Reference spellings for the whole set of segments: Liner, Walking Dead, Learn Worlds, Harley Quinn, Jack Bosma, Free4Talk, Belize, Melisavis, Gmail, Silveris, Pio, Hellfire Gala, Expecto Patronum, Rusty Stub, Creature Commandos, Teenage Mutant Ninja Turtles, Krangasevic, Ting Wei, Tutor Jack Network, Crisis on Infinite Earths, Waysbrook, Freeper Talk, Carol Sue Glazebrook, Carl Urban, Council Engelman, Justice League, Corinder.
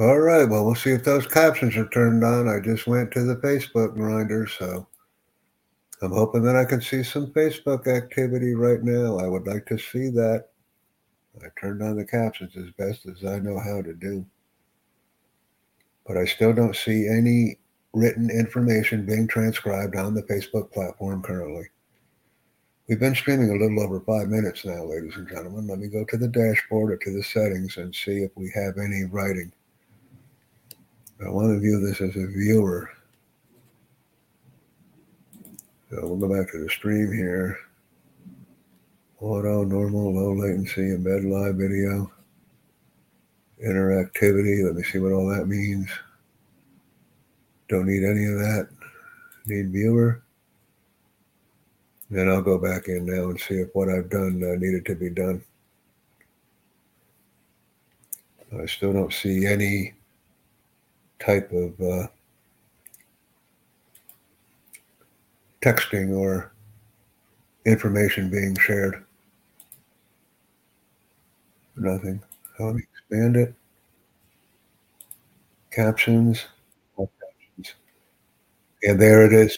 All right. Well, we'll see if those captions are turned on. I just went to the Facebook grinder, so I'm hoping that I can see some Facebook activity right now. I would like to see that. I turned on the captions as best as I know how to do. But I still don't see any written information being transcribed on the Facebook platform currently. We've been streaming a little over 5 minutes now, ladies and gentlemen. Let me go to the dashboard or to the settings and see if we have any writing. I want to view this as a viewer. So we'll go back to the stream here. Auto, normal, low latency, embed live video, interactivity. Let me see what all that means. Don't need any of that. Need viewer. Then I'll go back in now and see if what I've done needed to be done. I still don't see any type of texting or information being shared. Nothing. So let me expand it. Captions. And there it is.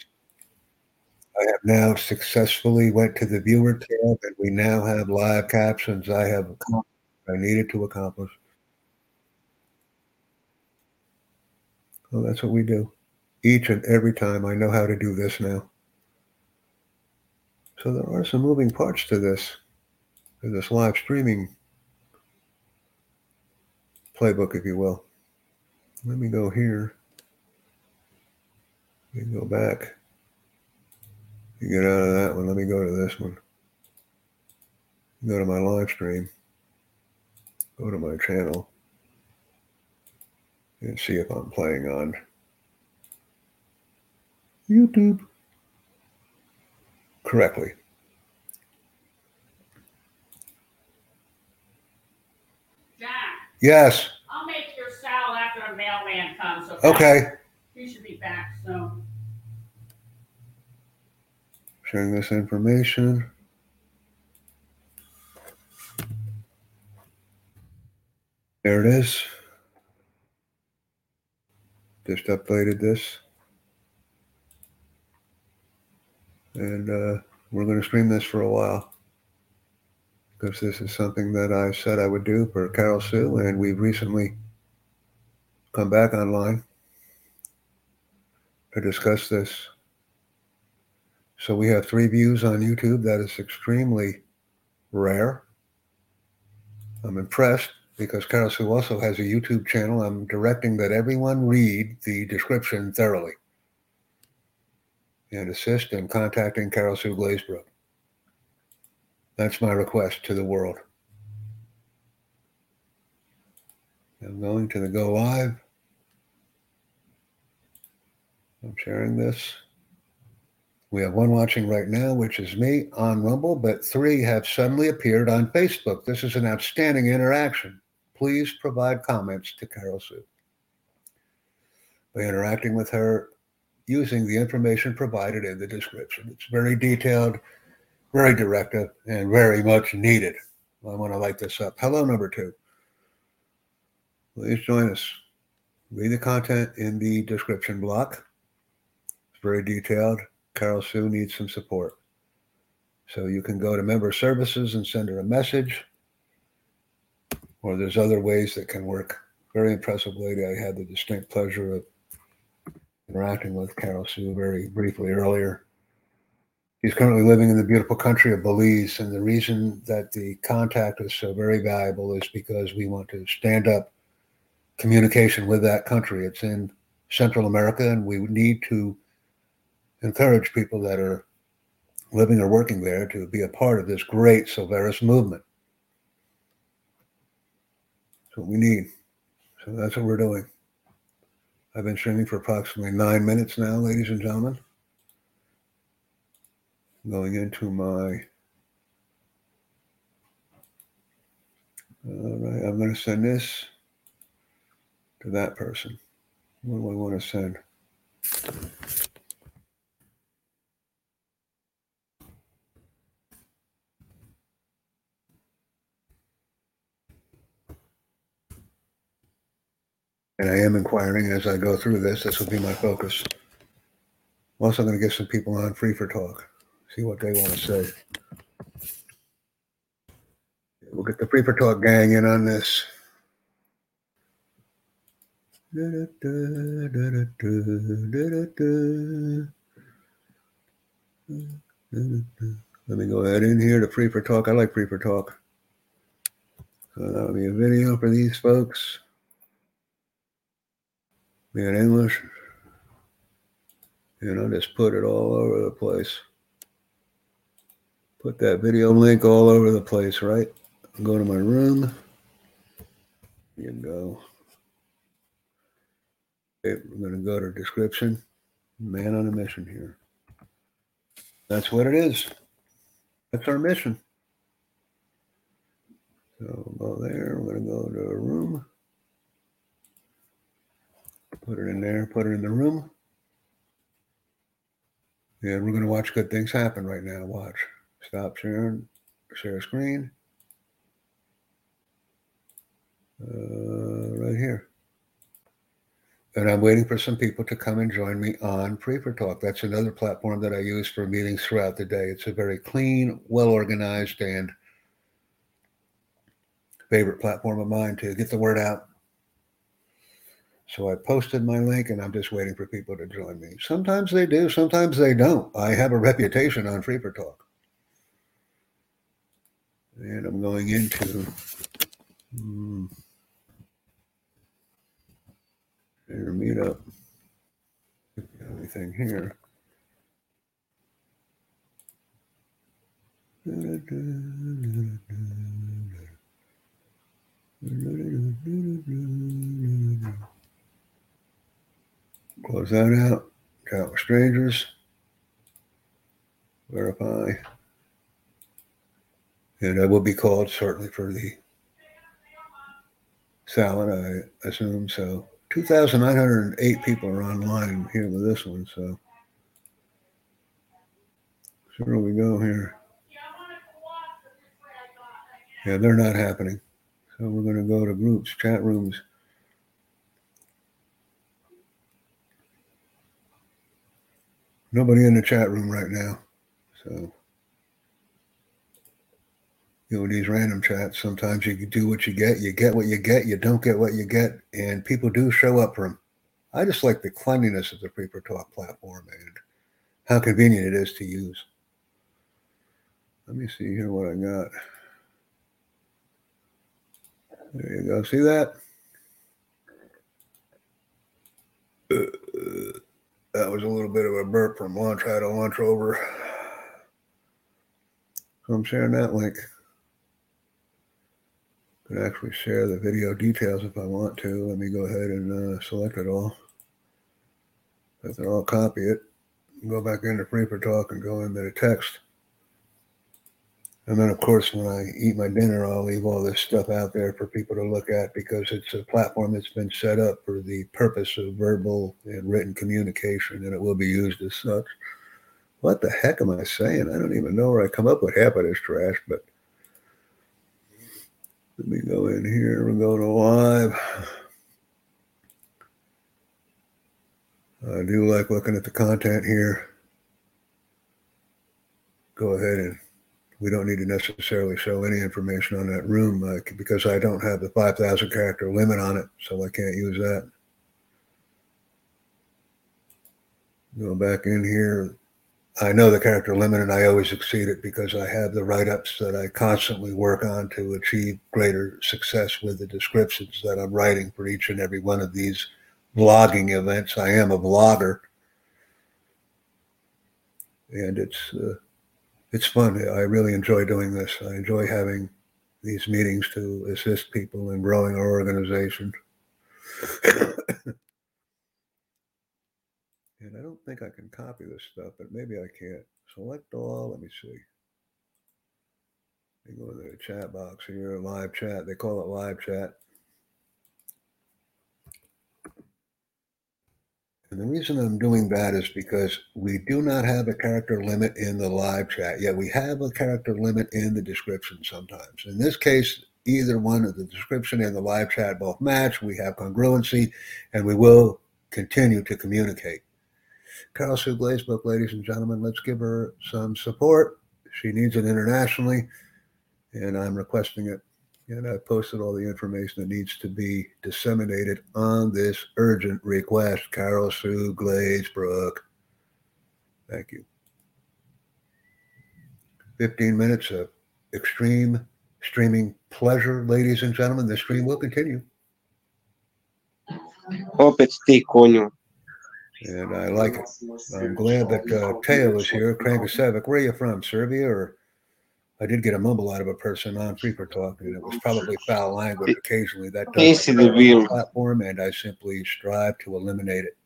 I have now successfully went to the viewer tab, and we now have live captions. I have accomplished what I needed to accomplish. Well, that's what we do. Each and every time I know how to do this now. So there are some moving parts to this live streaming playbook, if you will. Let me go here. Let me go back. You get out of that one. Let me go to this one. Go to my live stream. Go to my channel. And see if I'm playing on YouTube correctly. Jack. Yes. I'll make your salad after the mailman comes. Okay. He should be back soon. Sharing this information. There it is. Just updated this. And we're going to stream this for a while, because this is something that I said I would do for Carol Sue, and we've recently come back online to discuss this. So we have 3 views on YouTube. That is extremely rare. I'm impressed because Carol Sue also has a YouTube channel. I'm directing that everyone read the description thoroughly and assist in contacting Carol Sue Glazebrook. That's my request to the world. I'm going to the go live. I'm sharing this. We have 1 watching right now, which is me on Rumble, but 3 have suddenly appeared on Facebook. This is an outstanding interaction. Please provide comments to Carol Sue by interacting with her using the information provided in the description. It's very detailed, very directive, and very much needed. I want to light this up. Hello, number 2. Please join us. Read the content in the description block. It's very detailed. Carol Sue needs some support. So you can go to member services and send her a message, or there's other ways that can work. Very impressive lady. I had the distinct pleasure of interacting with Carol Sue very briefly earlier. She's currently living in the beautiful country of Belize, and the reason that the contact is so very valuable is because we want to stand up communication with that country. It's in Central America, and we need to encourage people that are living or working there to be a part of this great Silveris movement. That's what we need. So that's what we're doing. I've been streaming for approximately 9 minutes now, ladies and gentlemen. Going into my... All right, I'm going to send this to that person. What do I want to send? and I am inquiring as I go through this. This will be my focus. I'm also going to get some people on Free4Talk, see what they want to say. We'll get the Free4Talk gang in on this. Let me go ahead in here to Free4Talk. I like Free4Talk. So that'll be a video for these folks. Be in English. And I'll just put it all over the place. Put that video link all over the place, right? I'll go to my room. You go. Okay, we're going to go to description. Man on a mission here. That's what it is. That's our mission. So we'll go there. We're going to go to a room. Put it in there. Put it in the room. And we're going to watch good things happen right now. Watch. Stop sharing. Share screen. Right here. And I'm waiting for some people to come and join me on Free4Talk. That's another platform that I use for meetings throughout the day. It's a very clean, well-organized, and favorite platform of mine to get the word out. So I posted my link, and I'm just waiting for people to join me. Sometimes they do. Sometimes they don't. I have a reputation on Free4Talk. And I'm going into... Your meetup. Anything here? Close that out. Chat with strangers. Verify. And I will be called certainly for the salad, I assume so. 2,908 people are online here with this one, so where do we go here? Yeah, they're not happening. So we're going to go to groups, chat rooms. Nobody in the chat room right now, so you know, these random chats, sometimes you do what you get what you don't get what you get, and people do show up for them. I just like the cleanliness of the Free4Talk platform and how convenient it is to use. Let me see here what I got. There you go. See that? That was a little bit of a burp from lunch. I had a lunch over. So I'm sharing that link. I can actually share the video details if I want to. Let me go ahead and select it all. I'll copy it. Go back into Free4Talk and go into the text. And then, of course, when I eat my dinner, I'll leave all this stuff out there for people to look at because it's a platform that's been set up for the purpose of verbal and written communication, and it will be used as such. What the heck am I saying? I don't even know where I come up with half of this trash, but let me go in here. We'll go to live. I do like looking at the content here. Go ahead, and we don't need to necessarily show any information on that room because I don't have the 5,000 character limit on it, so I can't use that. Go back in here. I know the character limit, and I always exceed it because I have the write-ups that I constantly work on to achieve greater success with the descriptions that I'm writing for each and every one of these vlogging events. I am a vlogger, and it's fun. I really enjoy doing this. I enjoy having these meetings to assist people in growing our organization. And I don't think I can copy this stuff, but maybe I can't. Select all. Let me see. They go to the chat box here, live chat. They call it live chat. And the reason I'm doing that is because we do not have a character limit in the live chat. Yet we have a character limit in the description sometimes. In this case, either one of the description and the live chat both match. We have congruency, and we will continue to communicate. Carol Sue Glazebrook, ladies and gentlemen, let's give her some support. She needs it internationally, and I'm requesting it. And I posted all the information that needs to be disseminated on this urgent request. Carol Sue Glazebrook. Thank you. 15 minutes of extreme streaming pleasure, ladies and gentlemen. The stream will continue. Hope it's Tikonyo. And I like it. I'm glad that Teo is here. Krangasevic, where are you from? Serbia? Or I did get a mumble out of a person on Freeper Talk, and it was probably foul language occasionally. That does the platform, and I simply strive to eliminate it.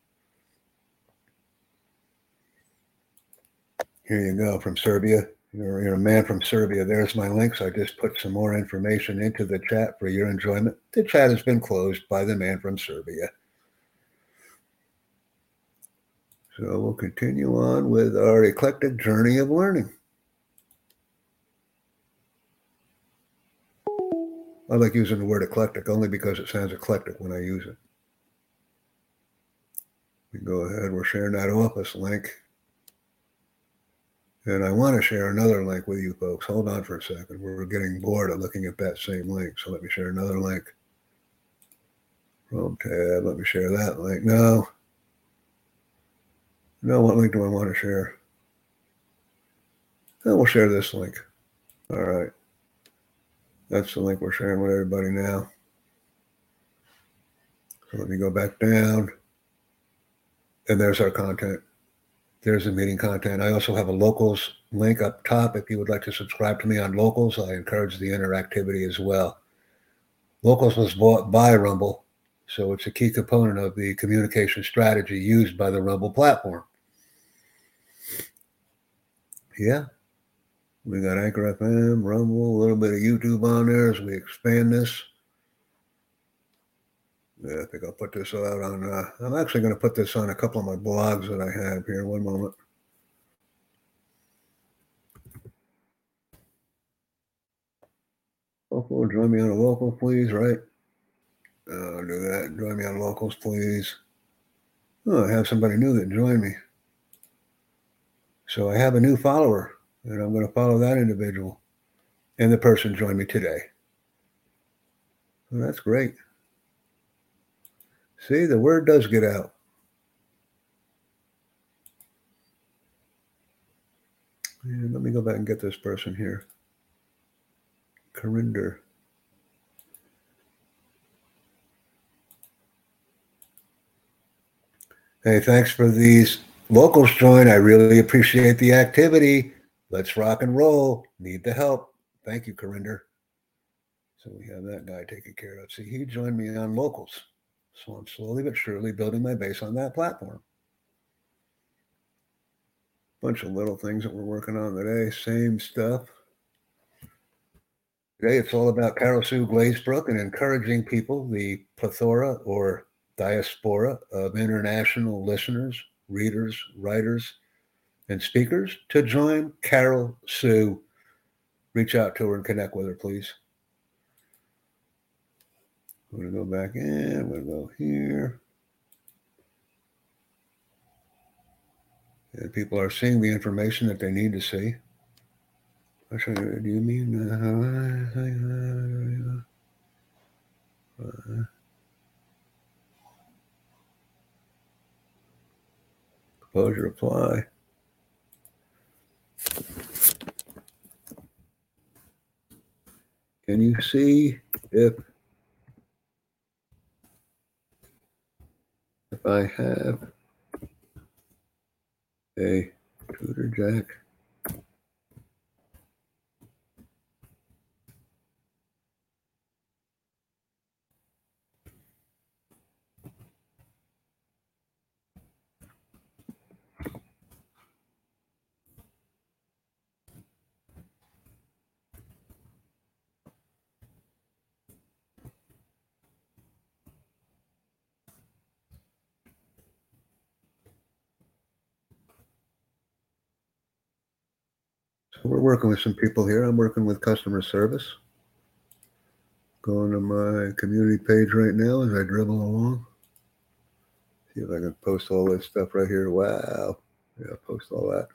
Here you go, from Serbia. You're a man from Serbia. There's my links. I just put some more information into the chat for your enjoyment. The chat has been closed by the man from Serbia. So we'll continue on with our eclectic journey of learning. I like using the word eclectic only because it sounds eclectic when I use it. We go ahead. We're sharing that office link. And I want to share another link with you folks. Hold on for a second. We're getting bored of looking at that same link. So let me share another link. Chrome tab. Let me share that link. No, what link do I want to share? No, we'll share this link. All right. That's the link we're sharing with everybody now. So let me go back down. And there's our content. There's the meeting content. I also have a locals link up top. If you would like to subscribe to me on locals, I encourage the interactivity as well. Locals was bought by Rumble, so it's a key component of the communication strategy used by the Rumble platform. Yeah. We got Anchor FM, Rumble, a little bit of YouTube on there as we expand this. Yeah, I think I'll put this out on, I'm actually going to put this on a couple of my blogs that I have here. One moment. Local, join me on a local, please, right? I'll do that. Join me on locals, please. Oh, I have somebody new that joined me. So I have a new follower. And I'm going to follow that individual. And the person joined me today. Well, that's great. See, the word does get out. And let me go back and get this person here. Corinder. Hey, thanks for these locals join. I really appreciate the activity. Let's rock and roll. Need the help. Thank you, Corinder. So we have that guy taken care of. See, he joined me on locals. So I'm slowly but surely building my base on that platform. Bunch of little things that we're working on today. Same stuff. Today it's all about Carol Sue Glazebrook and encouraging people, the plethora or diaspora of international listeners, readers, writers, and speakers, to join Carol Sue. Reach out to her and connect with her, please. I'm going to go back in. I'm going to go here. And people are seeing the information that they need to see. Actually, do you mean? Composure, apply. Can you see if I have a Tutor Jack We're working with some people here. I'm working with customer service. Going to my community page right now as I dribble along. See if I can post all this stuff right here. Wow. Yeah, post all that.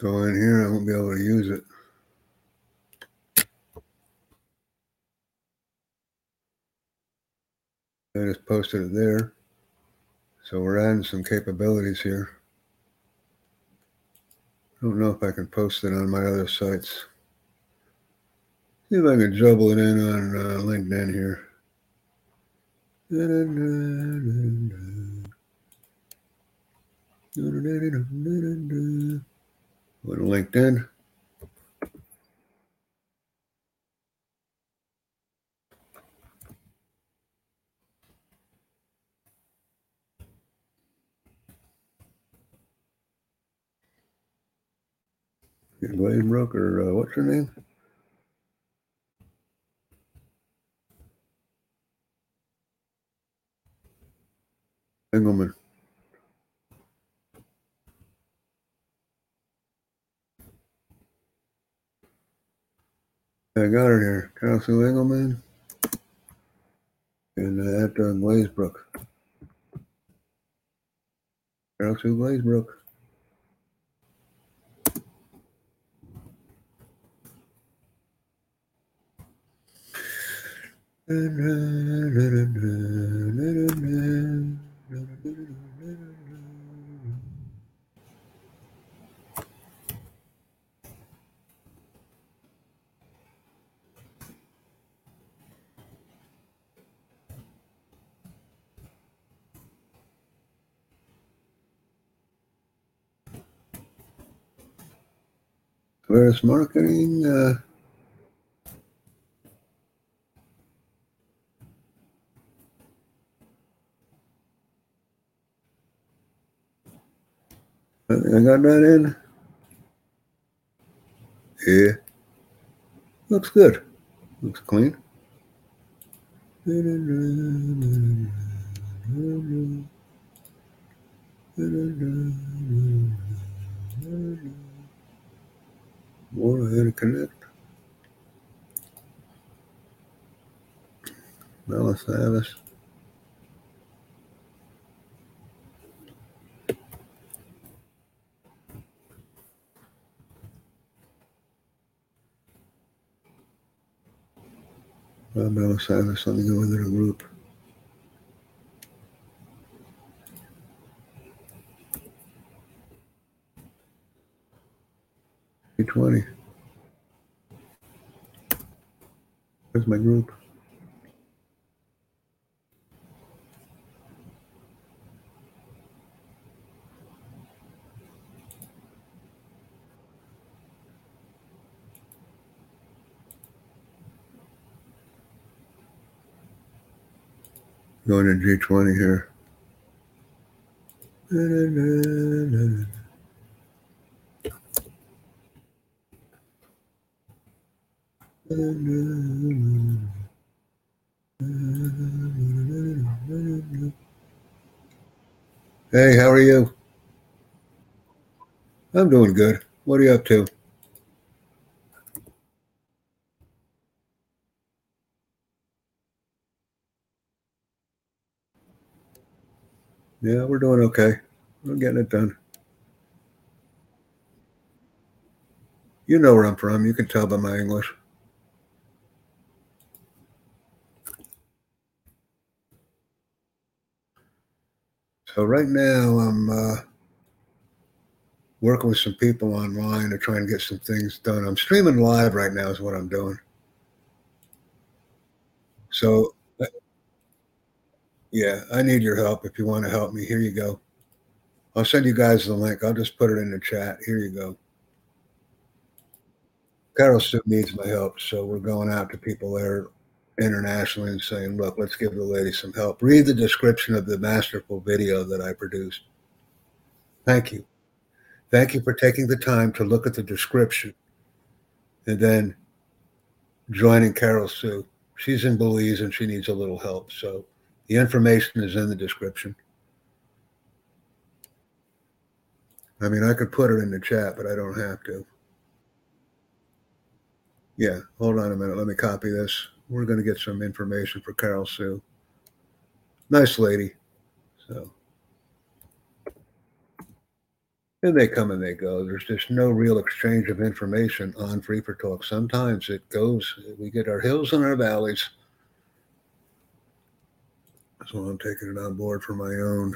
So in here, I won't be able to use it. I just posted it there. So we're adding some capabilities here. I don't know if I can post it on my other sites. See if I can juggle it in on LinkedIn here. Go to LinkedIn. Glazebrook, or what's her name? Engelman. I got her here, Council Engelman, and at Waysbrook. Carol Sue Glazebrook. Silveris marketing. I got that in. Yeah. Looks good. Looks clean. More how to connect. Melisavis. Melisavis, let me go into the group. P20. Where's my group? Going to G20 here. Hey, how are you? I'm doing good. What are you up to? Yeah, we're doing okay. We're getting it done. You know where I'm from. You can tell by my English. So right now I'm working with some people online to try and get some things done. I'm streaming live right now is what I'm doing. So, yeah, I need your help. If you want to help me, here you go. I'll send you guys the link. I'll just put it in the chat. Here you go. Carol Sue needs my help, so we're going out to people there internationally and saying, look, let's give the lady some help. Read the description of the masterful video that I produced. Thank you. Thank you for taking the time to look at the description and then joining Carol Sue. She's in Belize and she needs a little help. So the information is in the description. I mean, I could put it in the chat, but I don't have to. Yeah, hold on a minute. Let me copy this. We're going to get some information for Carol Sue. Nice lady. So. And they come and they go. There's just no real exchange of information on Free4Talk. Sometimes it goes, we get our hills and our valleys. So I'm taking it on board for my own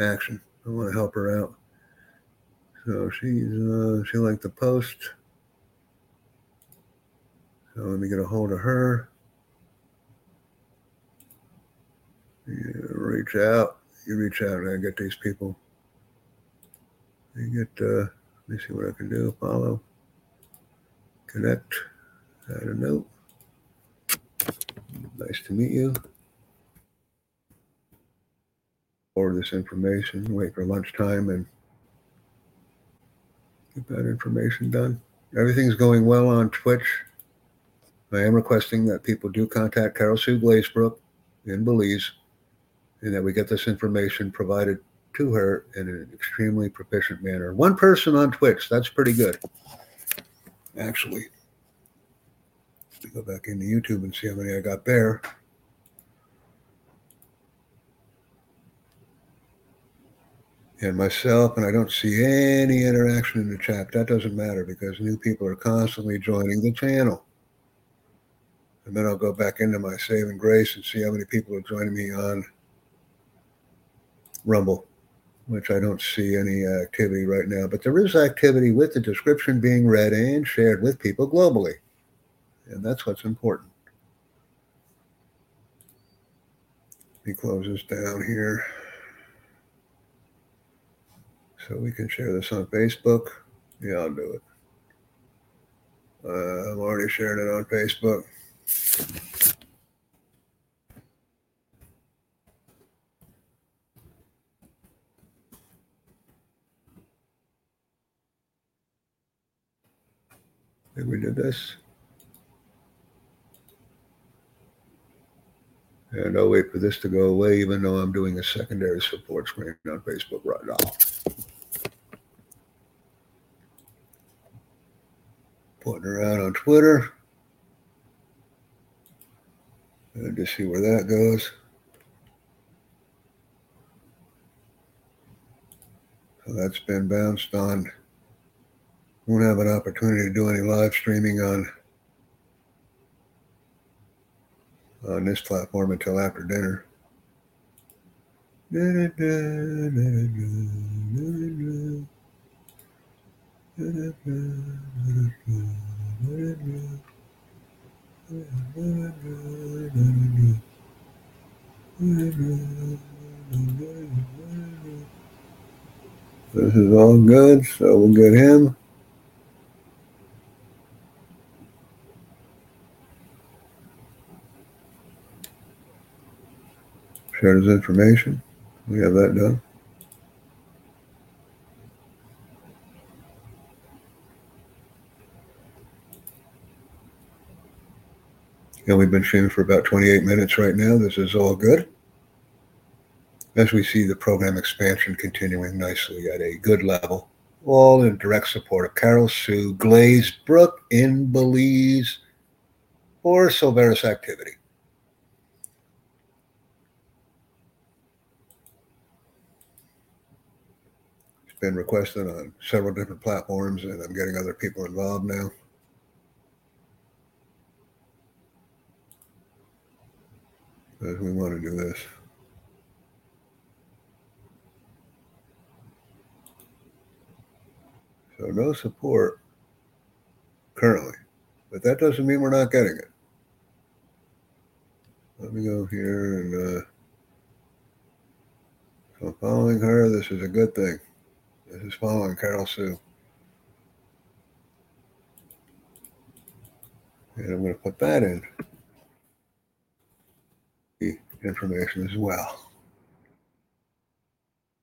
action. I want to help her out. So she liked the post. So let me get a hold of her. You reach out. You reach out and I get these people. You get, let me see what I can do. Follow, connect, add a note. Nice to meet you. Order this information, wait for lunchtime and get that information done. Everything's going well on Twitch. I am requesting that people do contact Carol Sue Glazebrook in Belize and that we get this information provided to her in an extremely proficient manner. One person on Twitch, that's pretty good. Actually, let me go back into YouTube and see how many I got there. And myself, and I don't see any interaction in the chat. That doesn't matter because new people are constantly joining the channel. And then I'll go back into my saving grace and see how many people are joining me on Rumble, which I don't see any activity right now, but there is activity with the description being read and shared with people globally. And that's what's important. Let me close this down here so we can share this on Facebook. Yeah, I'll do it. I'm already sharing it on Facebook. Maybe we did this. And I'll wait for this to go away, even though I'm doing a secondary support screen on Facebook right now. Putting her out on Twitter. And just see where that goes. So that's been bounced on. Won't have an opportunity to do any live streaming on this platform until after dinner. This is all good, so we'll get him. Share his information. We have that done. And we've been streaming for about 28 minutes right now. This is all good. As we see the program expansion continuing nicely at a good level, all in direct support of Carol Sue Glazebrook in Belize or Silveris activity. Been requested on several different platforms, and I'm getting other people involved now. Because we want to do this. So no support currently. But that doesn't mean we're not getting it. Let me go here and so following her, this is a good thing. This is following Carol Sue. And I'm going to put that in the information as well.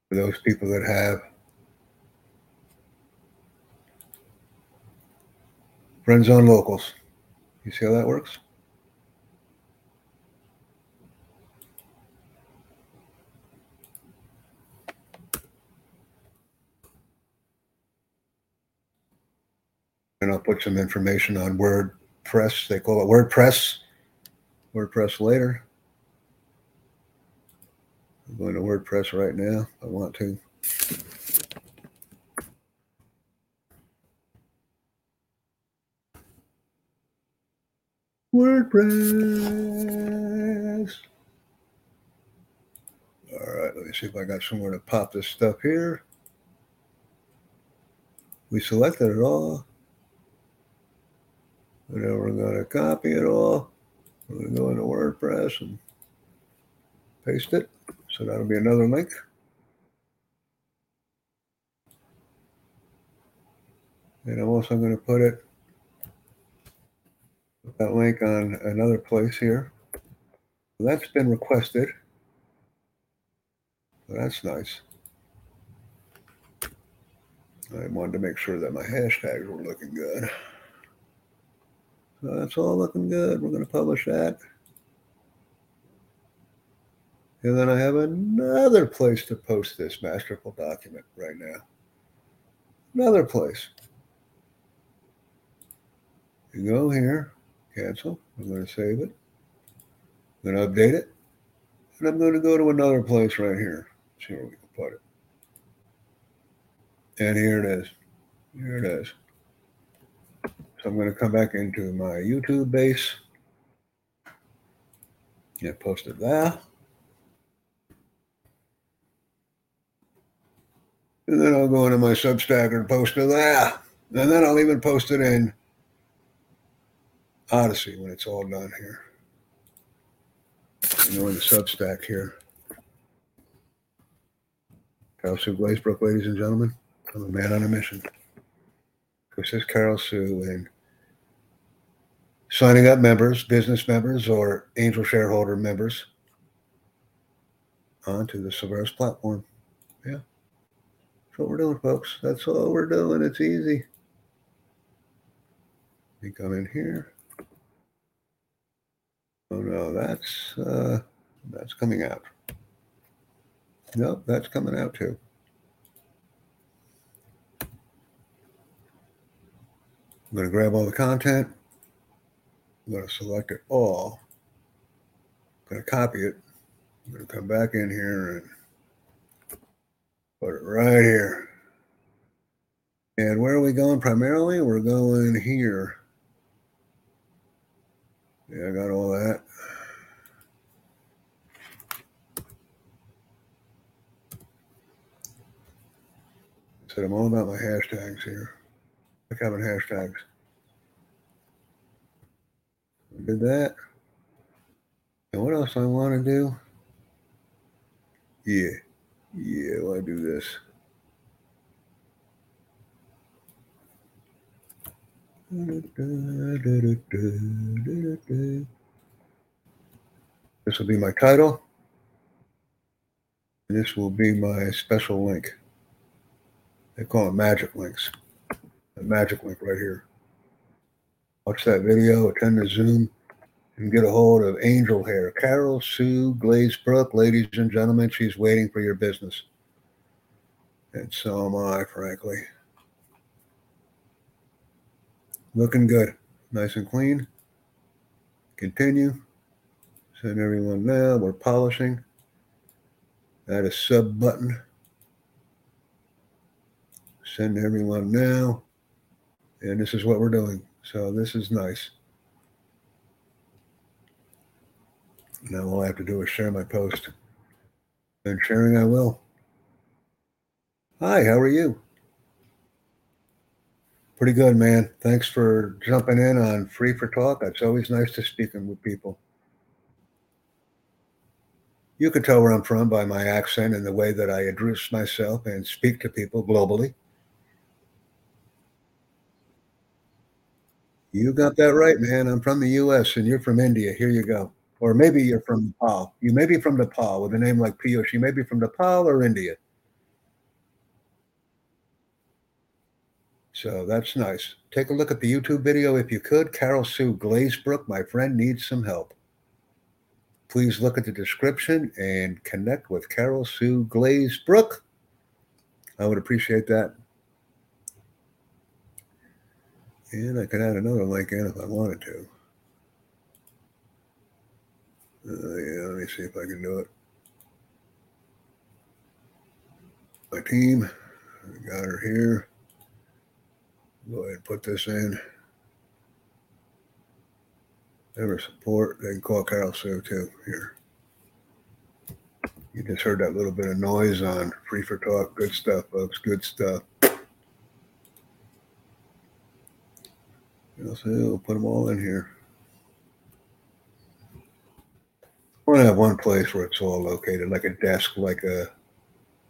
For those people that have friends on locals. You see how that works? And I'll put some information on WordPress. They call it WordPress. WordPress later. I'm going to WordPress right now. I want to. WordPress. All right. Let me see if I got somewhere to pop this stuff here. We selected it all. And now we're going to copy it all. We're going to go into WordPress and paste it. So that'll be another link. And I'm also going to put it, that link on another place here. That's been requested. That's nice. I wanted to make sure that my hashtags were looking good. So that's all looking good. We're going to publish that. And then I have another place to post this masterful document right now. Another place. You go here, cancel. I'm going to save it. I'm going to update it. And I'm going to go to another place right here. Let's see where we can put it. And here it is. Here it is. So I'm going to come back into my YouTube base. Yeah, post it there. And then I'll go into my Substack and post it there. And then I'll even post it in Odyssey when it's all done here. You know, in the Substack here. Carol Sue Glazebrook, ladies and gentlemen. I'm a man on a mission. This is Carol Sue, and signing up members, business members, or angel shareholder members onto the Silveris platform. Yeah. That's what we're doing, folks. That's all we're doing. It's easy. You come in here. Oh, no, that's coming out. Nope, that's coming out, too. I'm going to grab all the content. I'm going to select it all. I'm going to copy it. I'm going to come back in here and put it right here. And where are we going primarily? We're going here. Yeah, I got all that. I said I'm all about my hashtags here. I covered hashtags. I did that. And what else I want to do? Yeah, well, I do this. This will be my title. This will be my special link. They call it magic links. Magic link right here. Watch that video, attend the Zoom, and get a hold of Angel Hair. Carol Sue Glazebrook, ladies and gentlemen, she's waiting for your business. And so am I, frankly. Looking good. Nice and clean. Continue. Send everyone now. We're polishing. Add a sub button. Send everyone now. And this is what we're doing. So this is nice. Now all I have to do is share my post. And sharing I will. Hi, how are you? Pretty good, man. Thanks for jumping in on Free4Talk. It's always nice to speaking with people. You can tell where I'm from by my accent and the way that I address myself and speak to people globally. You got that right, man. I'm from the U.S. and you're from India. Here you go. Or maybe you're from Nepal. You may be from Nepal with a name like Pio. She may be from Nepal or India. So that's nice. Take a look at the YouTube video if you could. Carol Sue Glazebrook, my friend, needs some help. Please look at the description and connect with Carol Sue Glazebrook. I would appreciate that. And I could add another link in if I wanted to. Yeah, let me see if I can do it. My team, I got her here. Go ahead and put this in. Ever support, they can call Carol Sue too. Here. You just heard that little bit of noise on Free4Talk. Good stuff, folks. Good stuff. We'll put them all in here. I want to have one place where it's all located, like a desk, like a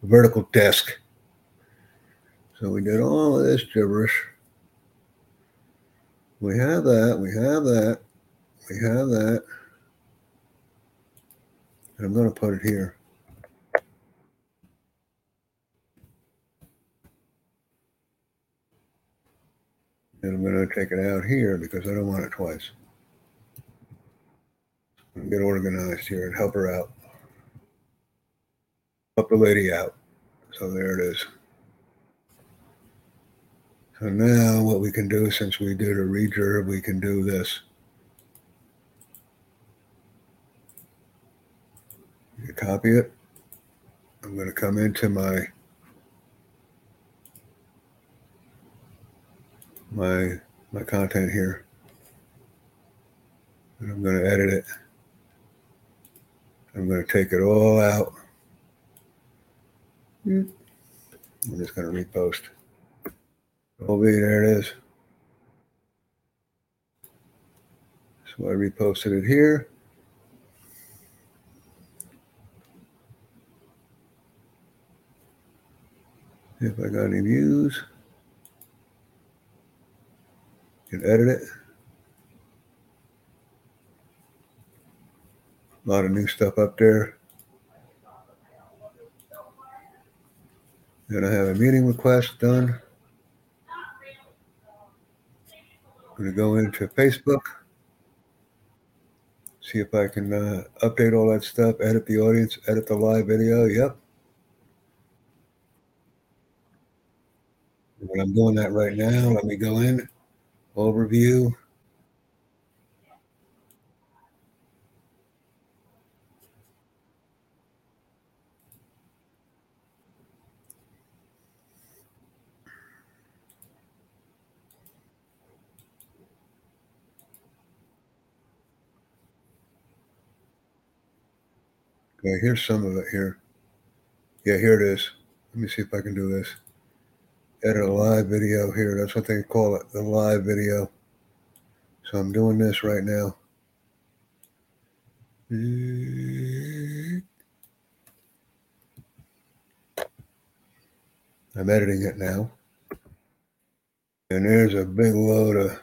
vertical desk. So we did all of this gibberish. We have that, we have that, we have that. And I'm going to put it here. And I'm going to take it out here because I don't want it twice. I'm going to get organized here and help her out. Help the lady out. So there it is. So now what we can do, since we did a regerb, we can do this. You copy it. I'm going to come into my content here. And I'm going to edit it. I'm going to take it all out. I'm just going to repost. OB, there it is. So I reposted it here. If I got any views, you can edit it. A lot of new stuff up there. Then I have a meeting request done. I'm going to go into Facebook, see if I can update all that stuff, edit the audience, edit the live video. Yep. And I'm doing that right now. Let me go in, overview. Okay, here's some of it here. Yeah, here it is. Let me see if I can do this. Edit a live video here. That's what they call it, the live video. So I'm doing this right now. I'm editing it now. And there's a big load of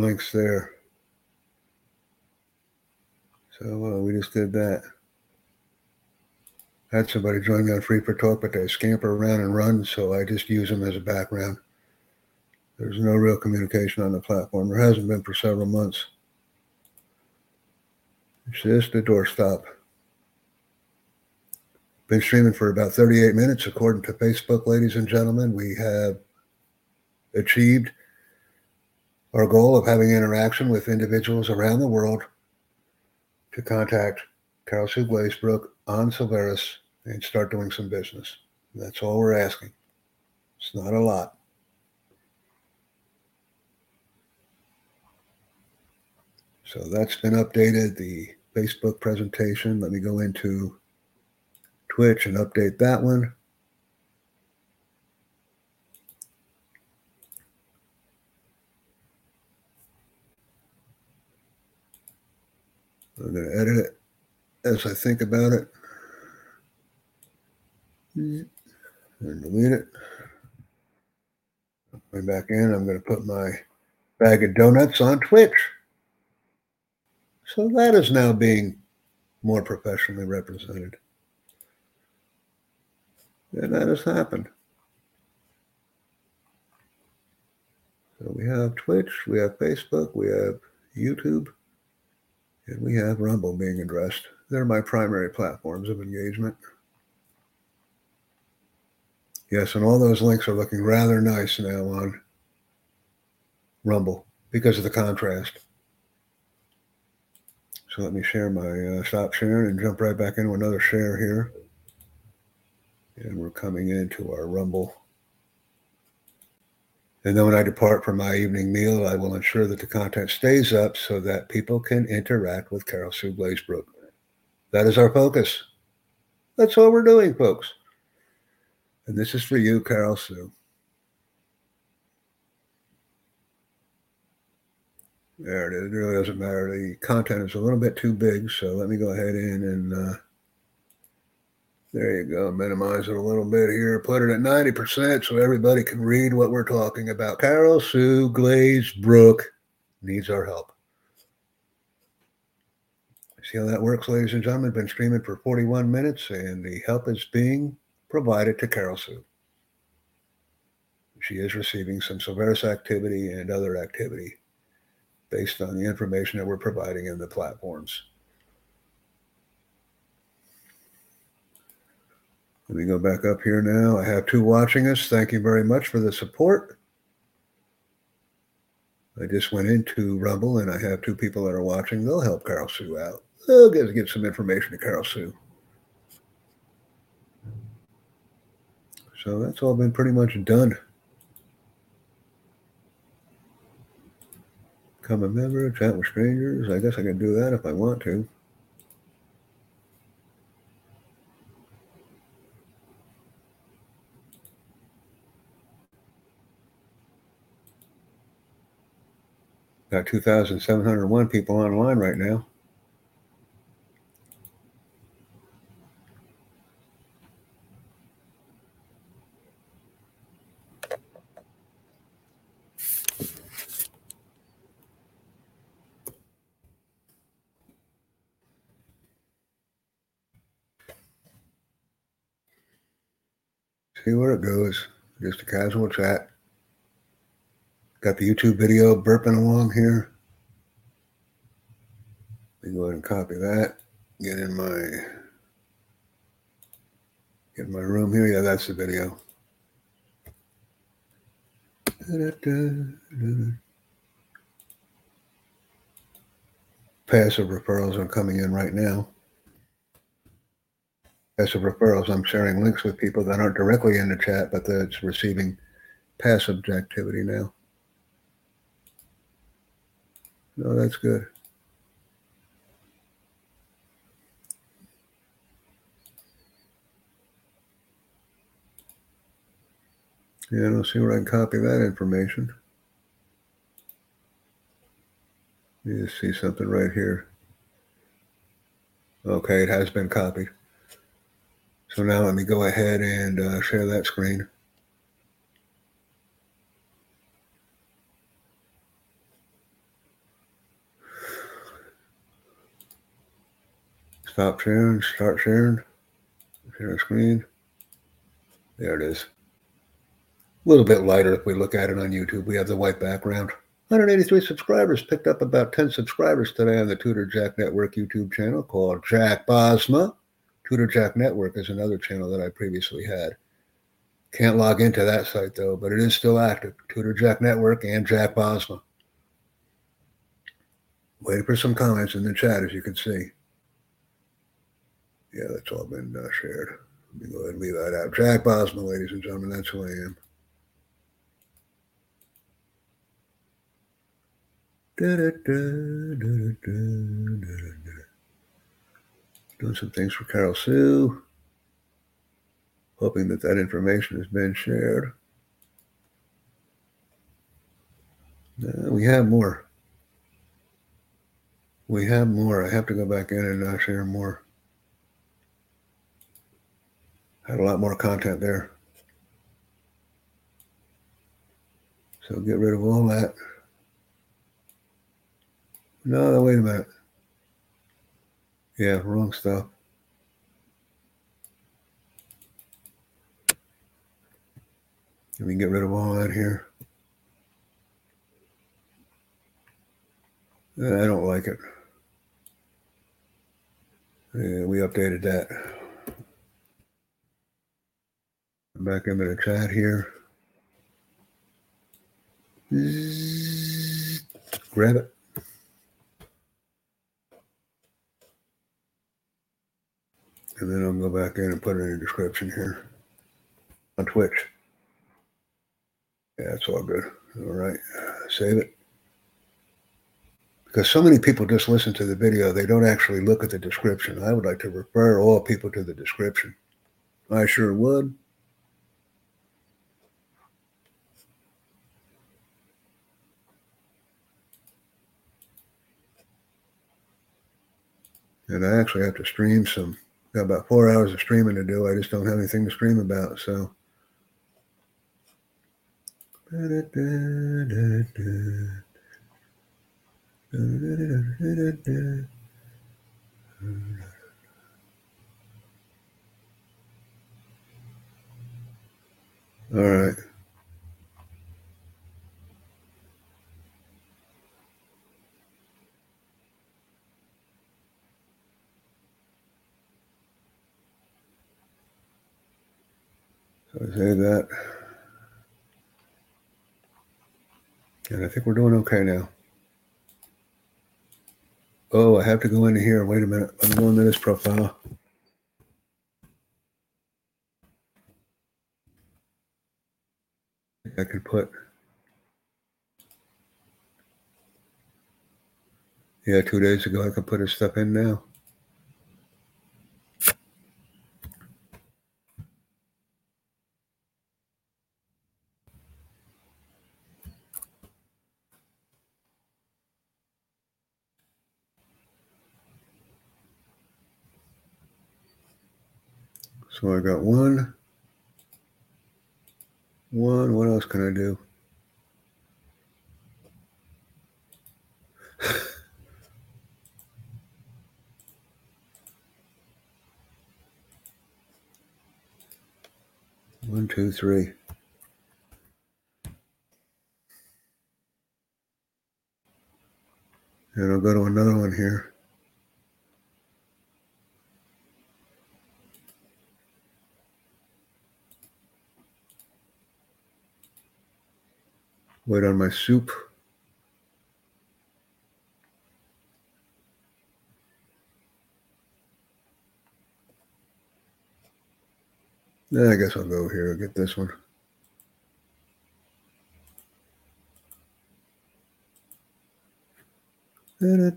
links there. So we just did that. I had somebody join me on Free4Talk, but they scamper around and run, so I just use them as a background. There's no real communication on the platform. There hasn't been for several months. It's just a doorstop. Been streaming for about 38 minutes, according to Facebook, ladies and gentlemen. We have achieved our goal of having interaction with individuals around the world. To contact Carol Sue Glazebrook on Silveris and start doing some business. That's all we're asking. It's not a lot. So that's been updated, the Facebook presentation. Let me go into Twitch and update that one. I'm going to edit it as I think about it. And delete it. Way back in, I'm going to put my bag of donuts on Twitch. So that is now being more professionally represented. And that has happened. So we have Twitch, we have Facebook, we have YouTube, and we have Rumble being addressed. They're my primary platforms of engagement. Yes, and all those links are looking rather nice now on Rumble because of the contrast. So let me share my stop sharing and jump right back into another share here. And we're coming into our Rumble. And then when I depart for my evening meal, I will ensure that the content stays up so that people can interact with Carol Sue Glazebrook. That is our focus. That's all we're doing, folks. And this is for you, Carol Sue. There it is. It really doesn't matter. The content is a little bit too big, so let me go ahead in and there you go. Minimize it a little bit here. Put it at 90% so everybody can read what we're talking about. Carol Sue Glazebrook needs our help. See how that works, ladies and gentlemen? Been streaming for 41 minutes, and the help is being provided to Carol Sue. She is receiving some Silveris activity and other activity based on the information that we're providing in the platforms. Let me go back up here now. I have two watching us. Thank you very much for the support. I just went into Rumble, and I have two people that are watching. They'll help Carol Sue out. They'll get some information to Carol Sue. So that's all been pretty much done. Become a member, chat with strangers. I guess I can do that if I want to. Got 2,701 people online right now. See where it goes. Just a casual chat. Got the YouTube video burping along here. Let me go ahead and copy that. Get in my room here. Yeah, that's the video. Passive referrals are coming in right now. Passive referrals, I'm sharing links with people that aren't directly in the chat, but that's receiving passive activity now. No, that's good. Yeah, I'll see where I can copy that information. You just see something right here. Okay, it has been copied. So now let me go ahead and share that screen. Stop sharing, start sharing, share screen. There it is. A little bit lighter if we look at it on YouTube. We have the white background. 183 subscribers, picked up about 10 subscribers today on the Tutor Jack Network YouTube channel called Jack Bosma. Tutor Jack Network is another channel that I previously had. Can't log into that site, though, but it is still active. Tutor Jack Network and Jack Bosma. Waiting for some comments in the chat, as you can see. Yeah, that's all been shared. Let me go ahead and leave that out. Jack Bosma, ladies and gentlemen, that's who I am. Doing some things for Carol Sue. Hoping that that information has been shared. We have more. We have more. I have to go back in and share more. Had a lot more content there. So get rid of all that. No, wait a minute. Yeah, wrong stuff. Let me get rid of all that here. I don't like it. Yeah, we updated that. Back into the chat here. Grab it. And then I'll go back in and put it in the description here on Twitch. Yeah, it's all good. All right, save it. Because so many people just listen to the video, they don't actually look at the description. I would like to refer all people to the description. I sure would. And I actually have to stream some. Got about 4 hours of streaming to do. I just don't have anything to stream about, so. All right. I say that. And I think we're doing okay now. Oh, I have to go into here. Wait a minute. I'm going to this profile. I could put. Yeah, 2 days ago, I could put his stuff in now. So I got one, what else can I do? One, two, three. And I'll go to another one here. Wait on my soup. I guess I'll go here and get this one. I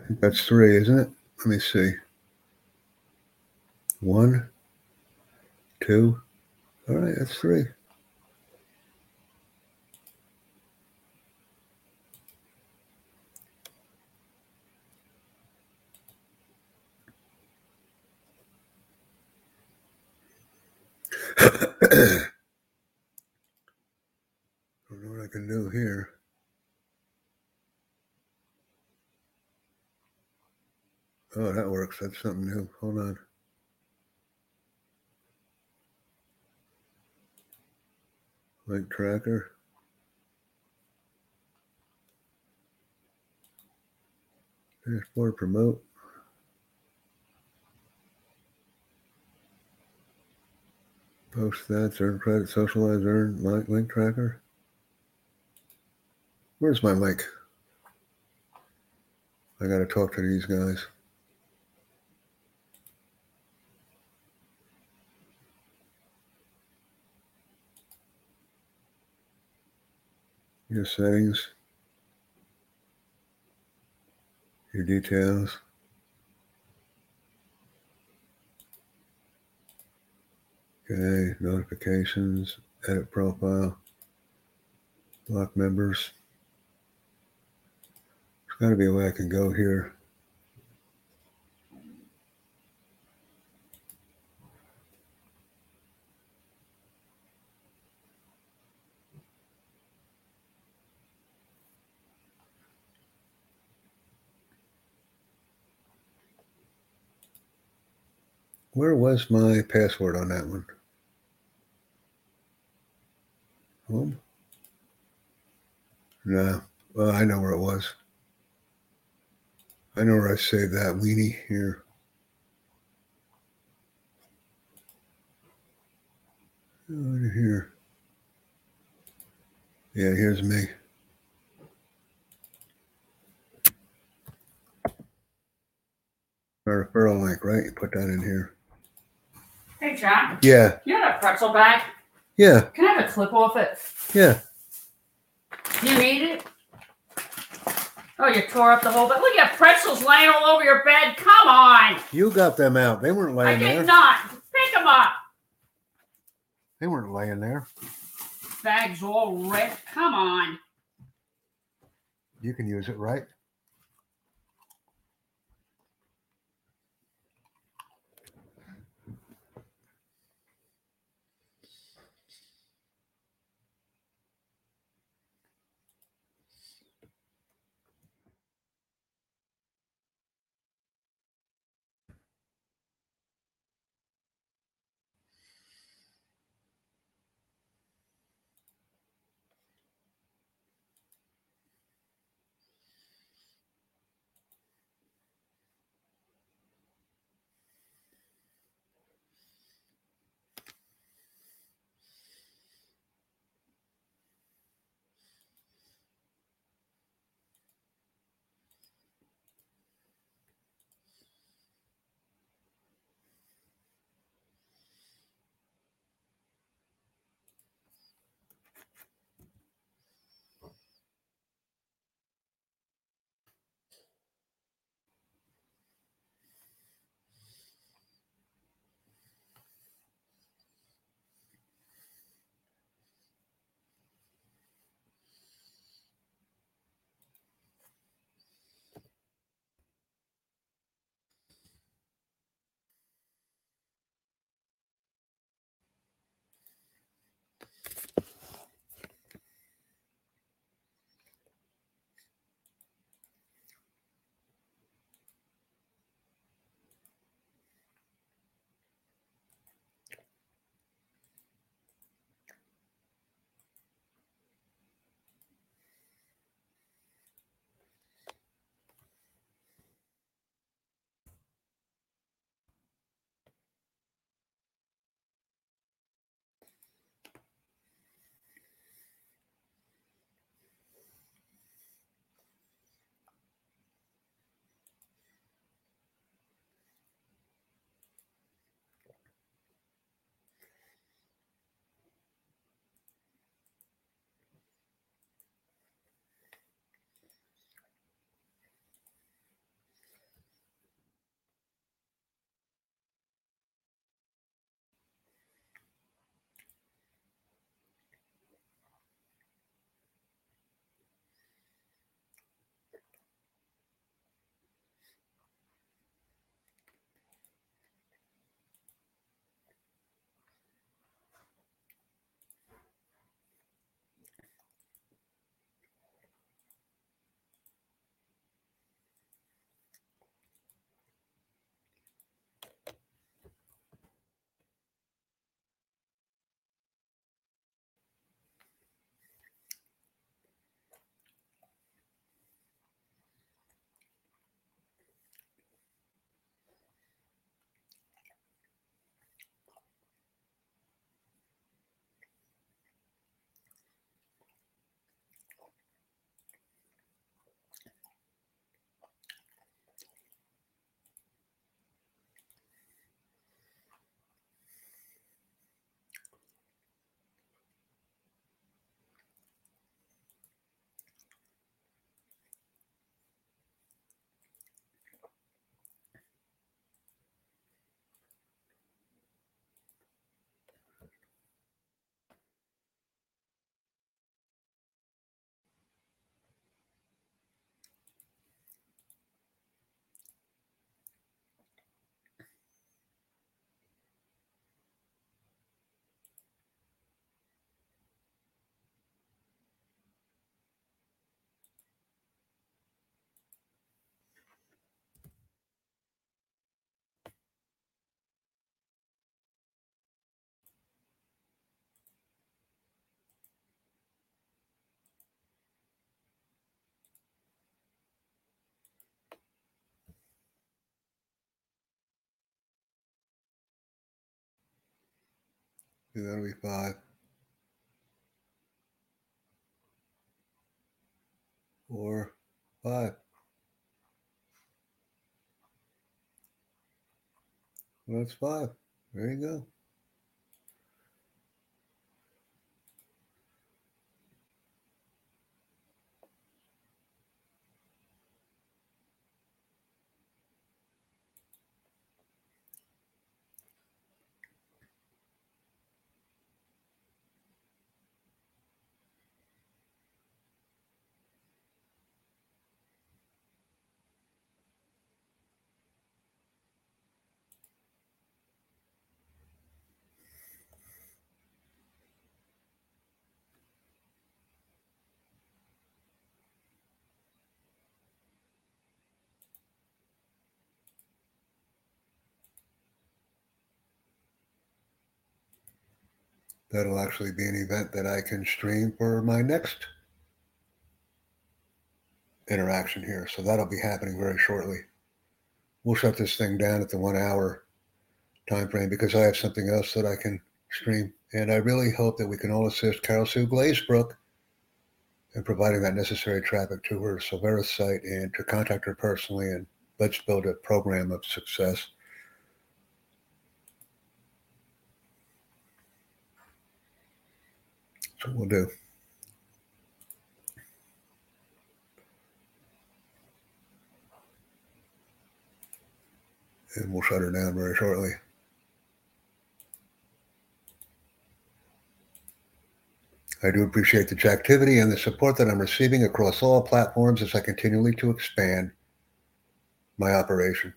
think that's three, isn't it? Let me see. One. Two. All right, that's three. I don't know what I can do here. Oh, that works. That's something new. Hold on. Link tracker. Dashboard promote. Post stats, earn credit, socialize, earn link tracker. Where's my link? I gotta talk to these guys. Your settings, your details. Okay, notifications, edit profile. block members. There's got to be a way I can go here. Where was my password on that one? Home? No. Well, I know where it was. I know where I saved that weenie here. Right here. Yeah, here's me. My referral link, right? You put that in here. Hey, Jack. Yeah. You got a pretzel bag? Yeah. Can I have a clip off it? Yeah. You need it? Oh, you tore up the whole bed. Look at pretzels laying all over your bed. Come on. You got them out. They weren't laying there. I did not. Pick them up. They weren't laying there. Bag's all ripped. Come on. You can use it, right? Yeah, that'll be 5. 4, 5. Well, that's 5. There you go. That'll actually be an event that I can stream for my next interaction here. So that'll be happening very shortly. We'll shut this thing down at the 1 hour time frame because I have something else that I can stream. And I really hope that we can all assist Carol Sue Glazebrook in providing that necessary traffic to her Silveris site and to contact her personally. And let's build a program of success. What we'll do. And we'll shut her down very shortly. I do appreciate the activity and the support that I'm receiving across all platforms as I continually to expand my operation.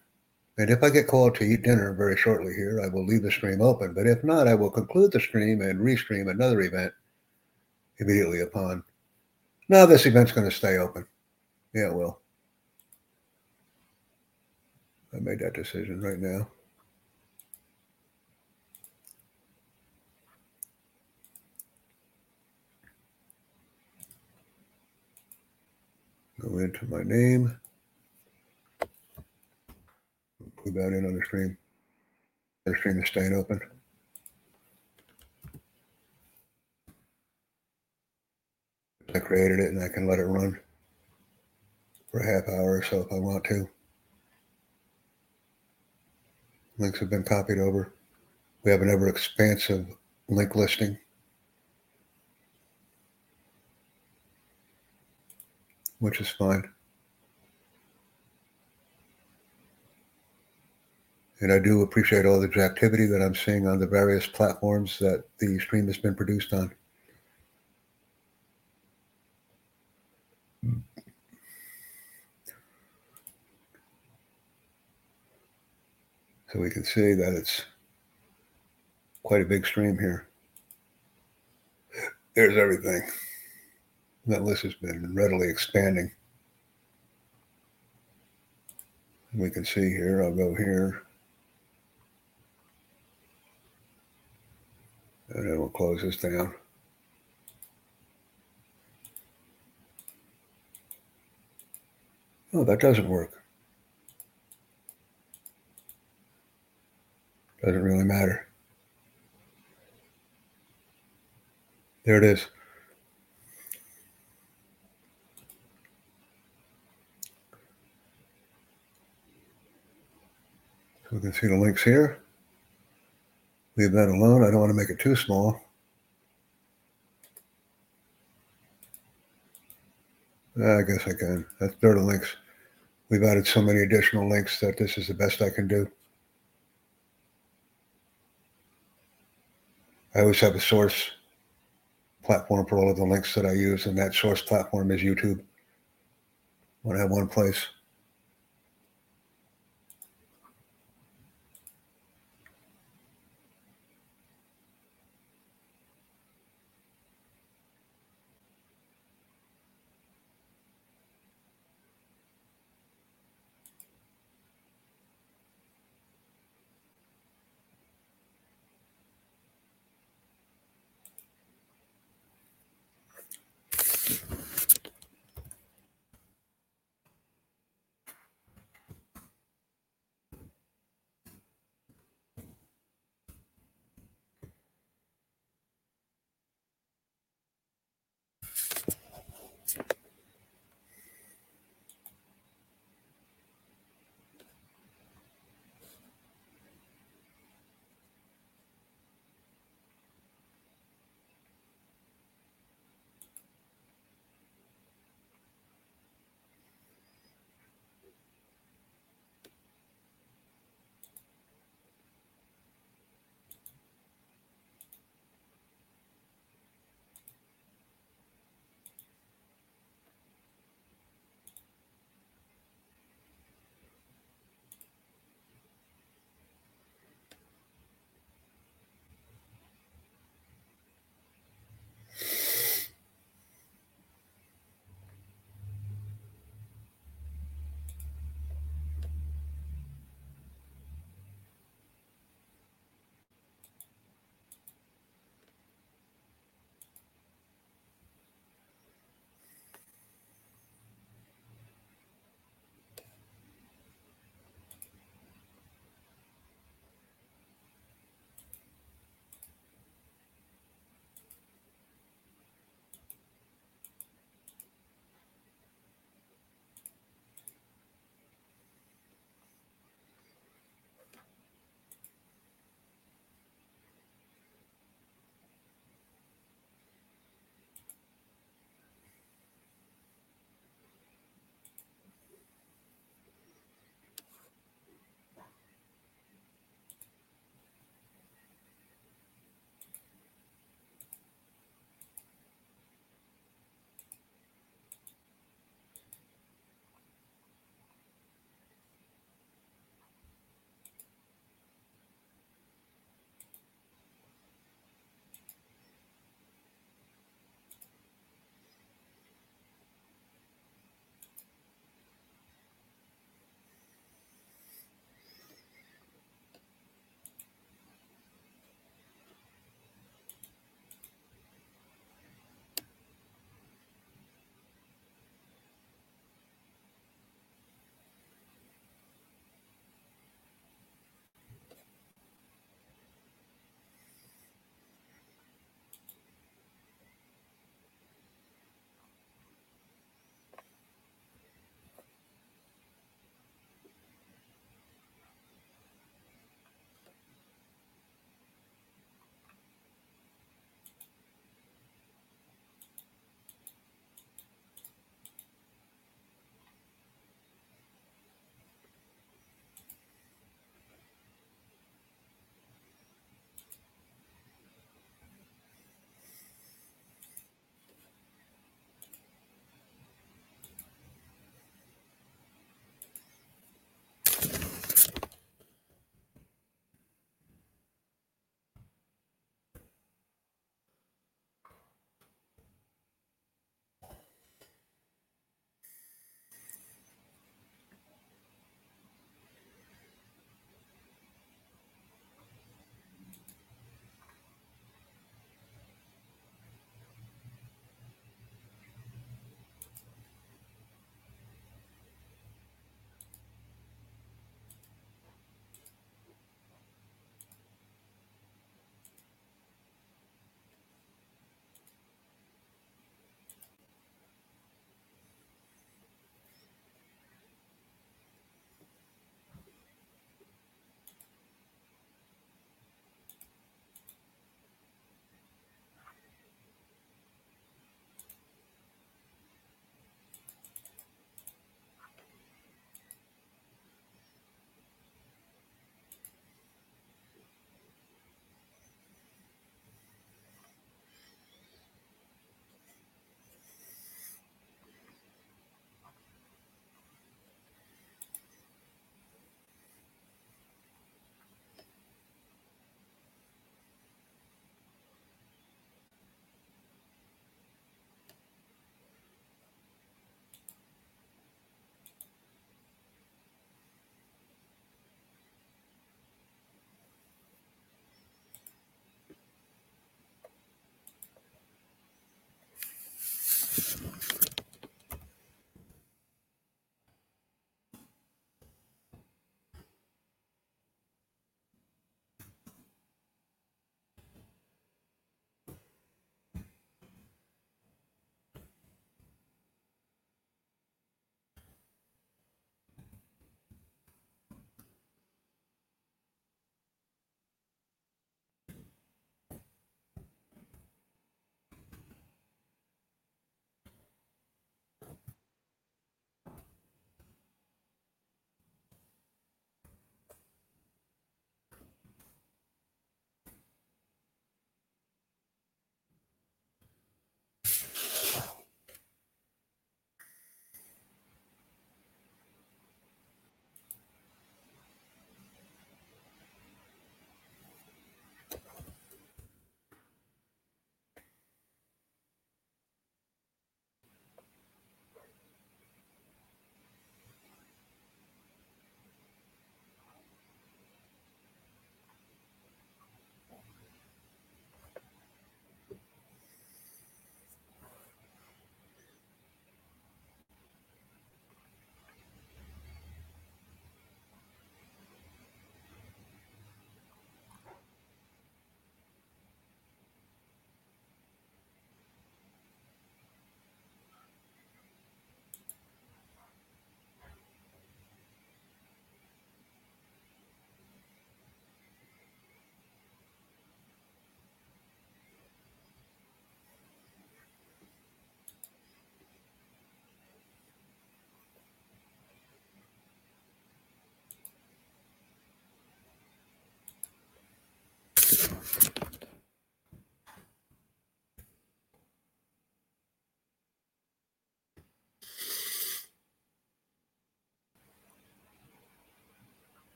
And if I get called to eat dinner very shortly here, I will leave the stream open. But if not, I will conclude the stream and restream another event immediately upon. Now this event's going to stay open. Yeah, it will. I made that decision right now. Go into my name. Put that in on the stream. The stream is staying open. I created it and I can let it run for a half hour or so if I want to. Links have been copied over. We have an ever expansive link listing. Which is fine. And I do appreciate all the activity that I'm seeing on the various platforms that the stream has been produced on. So we can see that it's quite a big stream here. There's everything. That list has been readily expanding. We can see here, I'll go here. And then we'll close this down. Oh, that doesn't work. Doesn't really matter. There it is. So we can see the links here. Leave that alone. I don't want to make it too small. I guess I can. That's 30 links. We've added so many additional links that this is the best I can do. I always have a source platform for all of the links that I use, and that source platform is YouTube. I want to have one place.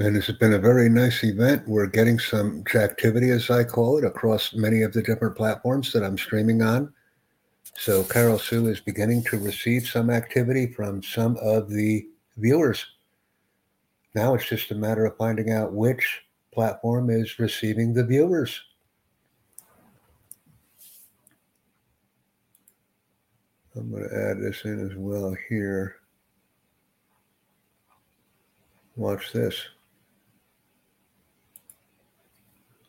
And this has been a very nice event. We're getting some activity, as I call it, across many of the different platforms that I'm streaming on. So Carol Sue is beginning to receive some activity from some of the viewers. Now it's just a matter of finding out which platform is receiving the viewers. I'm going to add this in as well here. Watch this.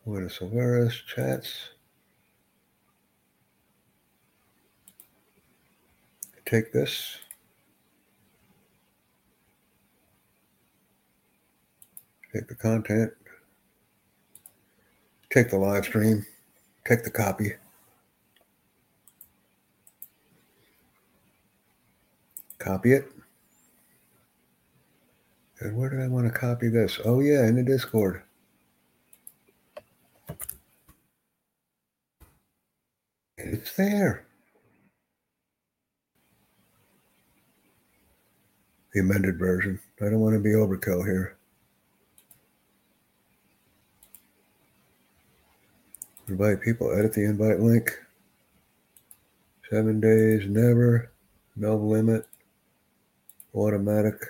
Go to Silveris, chats. Take this. Take the content. Take the live stream. Take the copy. Copy it. And where do I want to copy this? Oh, yeah, in the Discord. It's there. The amended version. I don't want to be overkill here. Invite people. Edit the invite link. 7 days. Never. No limit. Automatic.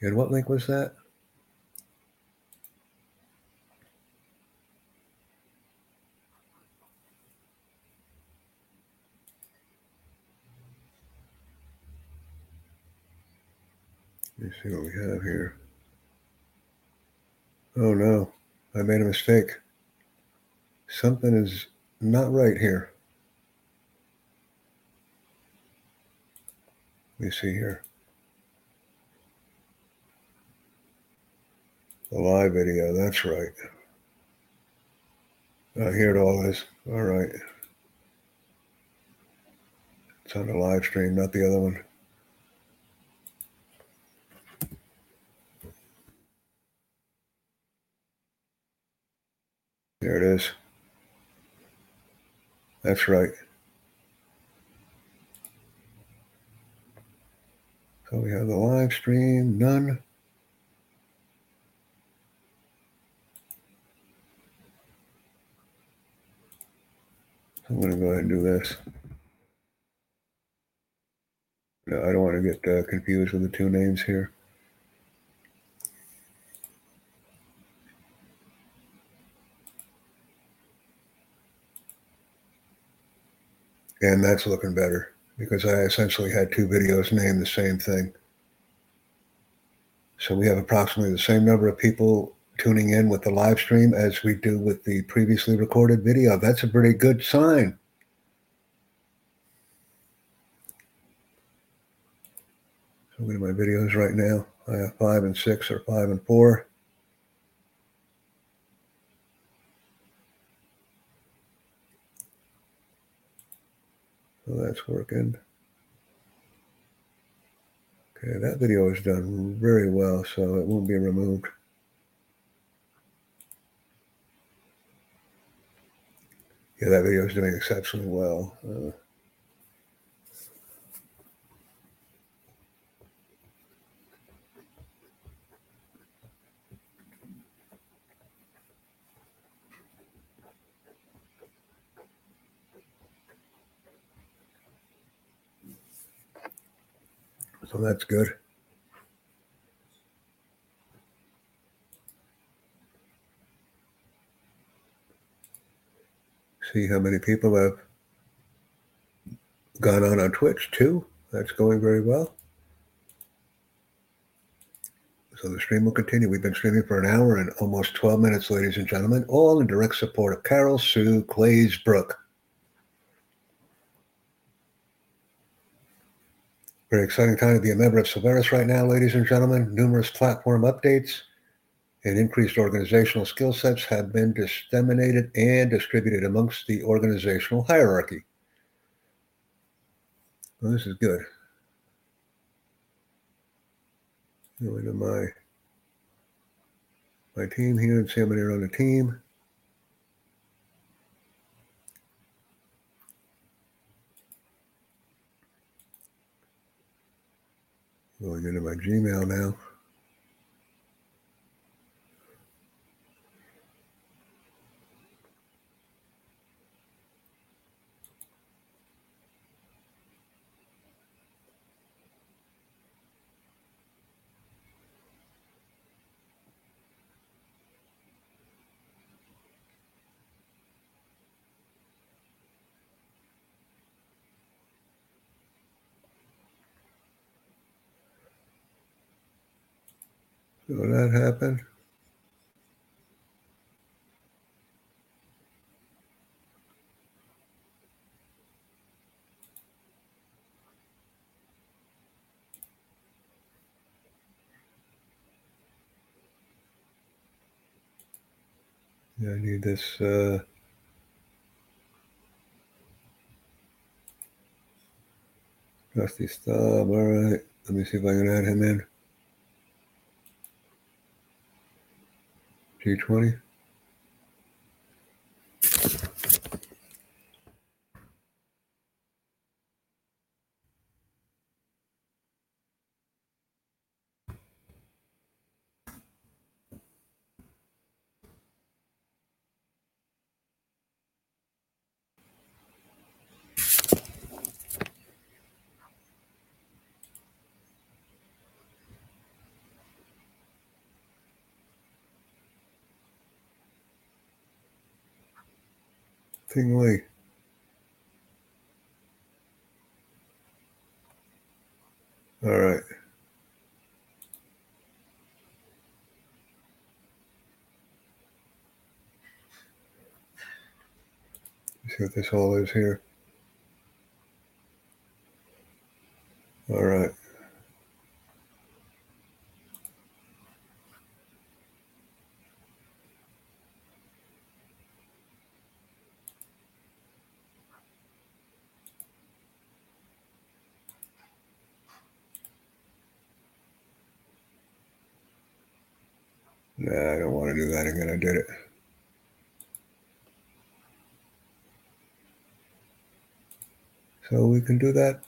And what link was that? Let me see what we have here. Oh no, I made a mistake. Something is not right here. Let me see here. The live video, that's right. Here it all is. All right. It's on the live stream, not the other one. There it is. That's right. So we have the live stream, none. I'm going to go ahead and do this. No, I don't want to get confused with the two names here. And that's looking better because I essentially had two videos named the same thing. So we have approximately the same number of people tuning in with the live stream as we do with the previously recorded video. That's a pretty good sign. So look at my videos right now. I have 5 and 6 or 5 and 4. So that's working. Okay, that video is done very well, so it won't be removed. Yeah, that video is doing exceptionally well. So that's good. See how many people have gone on Twitch, too. That's going very well. So the stream will continue. We've been streaming for an hour and almost 12 minutes, ladies and gentlemen, all in direct support of Carol Sue Glazebrook. Very exciting time to be a member of Silveris right now, ladies and gentlemen. Numerous platform updates and increased organizational skill sets have been disseminated and distributed amongst the organizational hierarchy. Well, this is good. Going to my team here and see how many are on the team. Going into my Gmail now. Will that happen? Yeah, I need this. Rusty Stub. All right. Let me see if I can add him in. G20. Ting Wei. All right. Let's see what this all is here. All right. Nah, I don't want to do that again. I did it. So we can do that.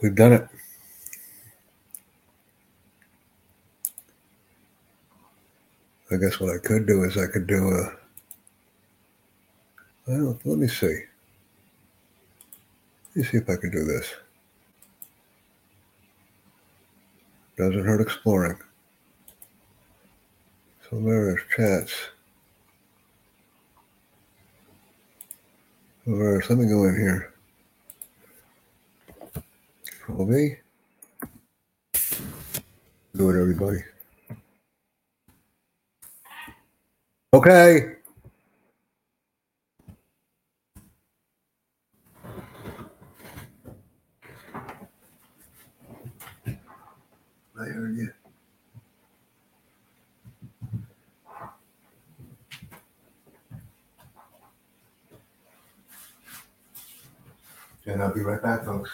We've done it. I guess what I could do is I could do a... I don't, let me see. Let me see if I can do this. Doesn't hurt exploring. So there's chats. There's something going here. For me. Do it, everybody. Okay. I heard you. And I'll be right back, folks.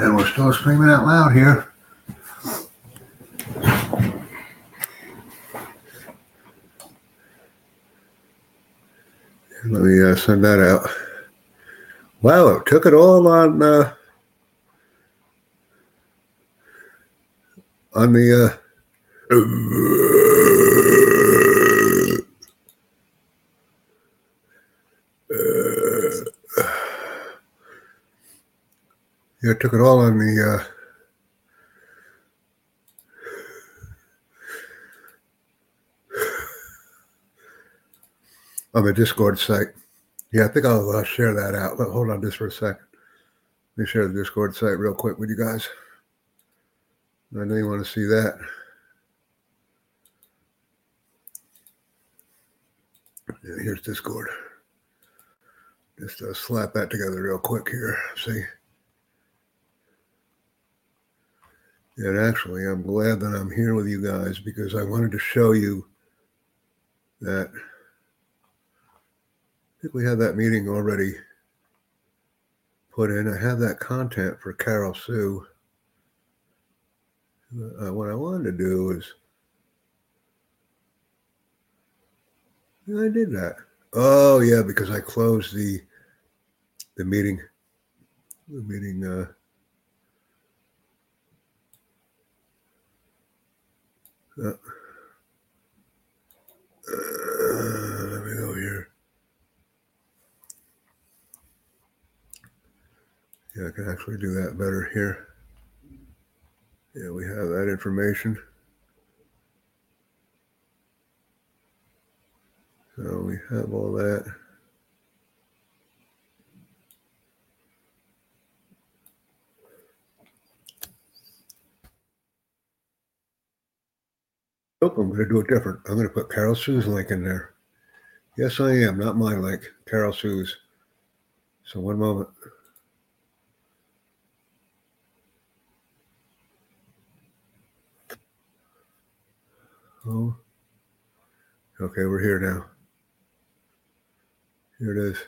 And we're still screaming out loud here. Let me send that out. Wow, it took it all on the yeah, it took it all on the on the Discord site. Yeah, I think I'll share that out. Hold on just for a second. Let me share the Discord site real quick with you guys. I know you want to see that. Yeah, here's Discord. Just slap that together real quick here. See? And actually, I'm glad that I'm here with you guys because I wanted to show you that. I think we had that meeting already put in. I have that content for Carol Sue. What I wanted to do is, yeah, I did that. Oh yeah, because I closed the meeting. The meeting. Let me go here. Yeah, I can actually do that better here. Yeah, we have that information. So we have all that. Nope, I'm going to do it different. I'm going to put Carol Sue's link in there. Yes, I am. Not my link. Carol Sue's. So one moment. Oh, okay, we're here now. Here it is.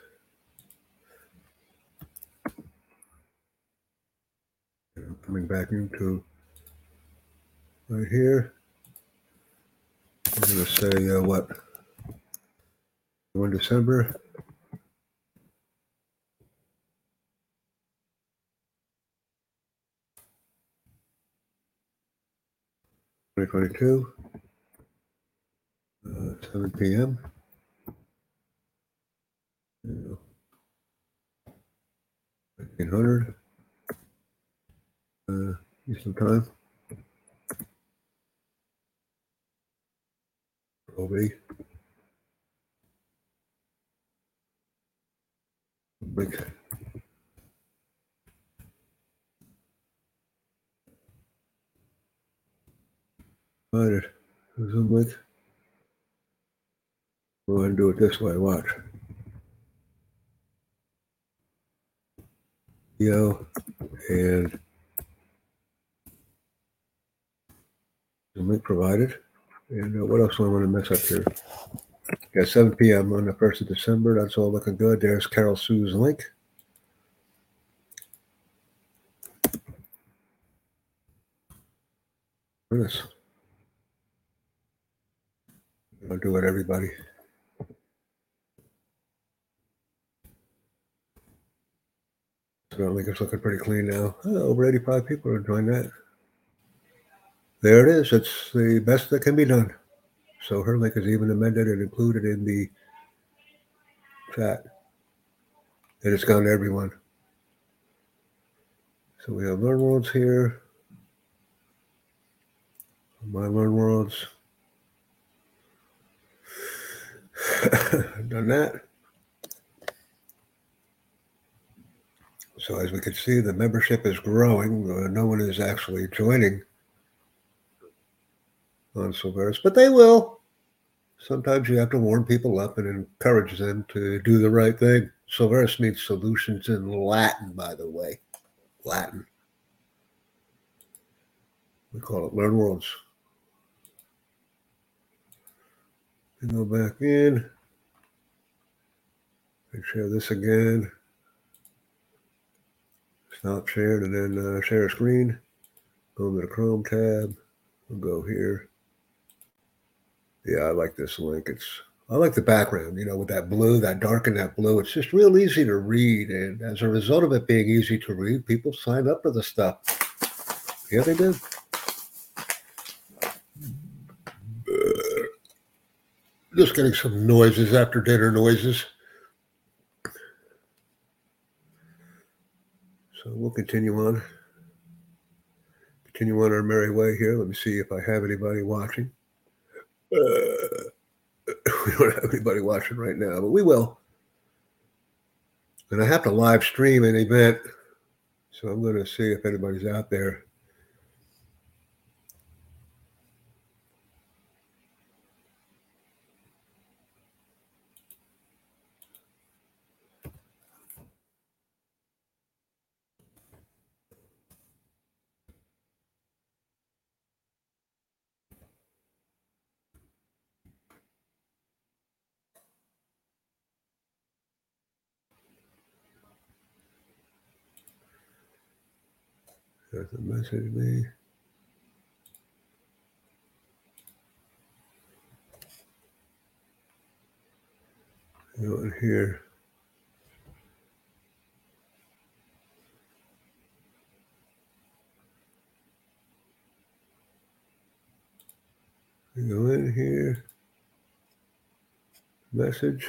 I'm coming back into right here. I'm going to say what? 1 December. Uh, 7 p.m. Yeah. 1900 Eastern Time. OB. Big. Right. Zoom link. We're going to do it this way. Watch. Pio and the link provided. And what else do I want to mess up here? Got 7 p.m. on the 1st of December. That's all looking good. There's Carol Sue's link. Goodness. I'll do it, everybody. So I think it's looking pretty clean now. Over 85 people are doing that. There it is. It's the best that can be done. So her link is even amended and included in the chat. And it's gone to everyone. So we have Learn Worlds here. My Learn Worlds. Done that. So as we can see, the membership is growing. No one is actually joining on Silveris, but they will. Sometimes you have to warm people up and encourage them to do the right thing. Silveris needs solutions in Latin, by the way. Latin. We call it Learn Worlds. And go back in. And share this again. Not shared, and then share a screen. Go to the Chrome tab. We'll go here. Yeah, I like this link. I like the background, you know, with that blue, that dark and that blue. It's just real easy to read. And as a result of it being easy to read, people sign up for the stuff. Yeah, they do. Just getting some noises after dinner noises. So we'll continue on. Continue on our merry way here. Let me see if I have anybody watching. We don't have anybody watching right now, but we will. And I have to live stream an event, so I'm going to see if anybody's out there. Doesn't message me. Anyone here? Go in here. Message.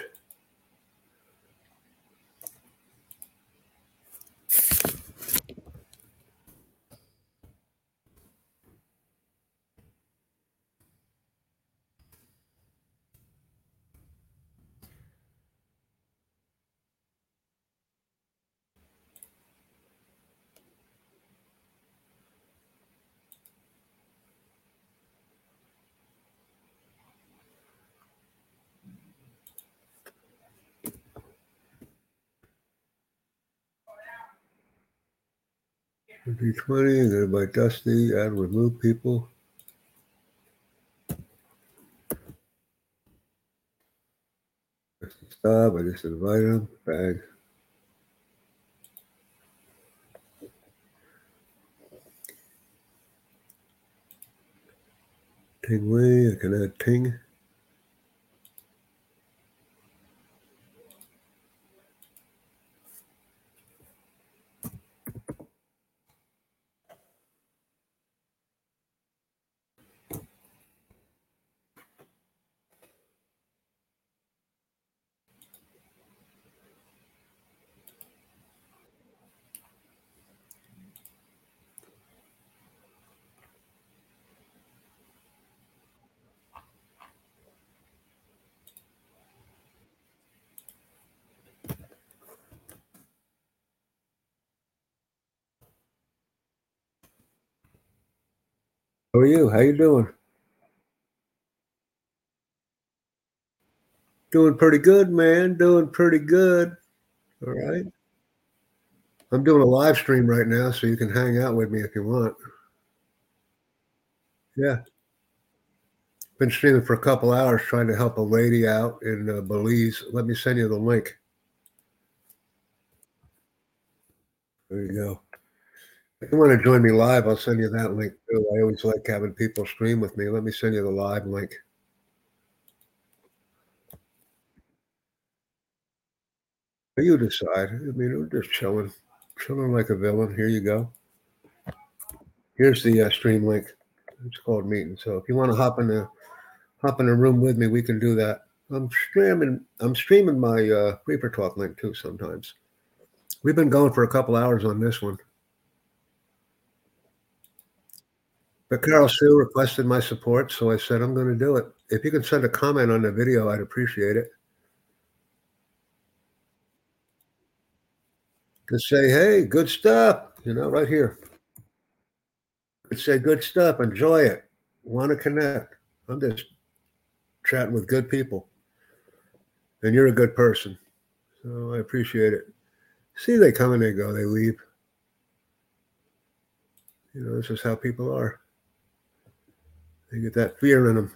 D20, and then by Dusty, add remove people. Stop, I just invite him. Bang. Ting Wei, I can add Ting. How are you? How you doing? Doing pretty good, man. Doing pretty good. All right. I'm doing a live stream right now, so you can hang out with me if you want. Yeah. Been streaming for a couple hours trying to help a lady out in Belize. Let me send you the link. There you go. If you want to join me live, I'll send you that link too. I always like having people stream with me. Let me send you the live link. You decide. I mean, we're just chilling like a villain. Here you go. Here's the stream link. It's called meeting. So if you want to hop in the room with me, we can do that. I'm streaming my Freeper Talk link too. Sometimes we've been going for a couple hours on this one. But Carol Sue requested my support, so I said I'm going to do it. If you can send a comment on the video, I'd appreciate it. Just say, hey, good stuff, you know, right here. Just say good stuff, enjoy it, want to connect. I'm just chatting with good people, and you're a good person, so I appreciate it. See, they come and they go, they leave. You know, this is how people are. They get that fear in them.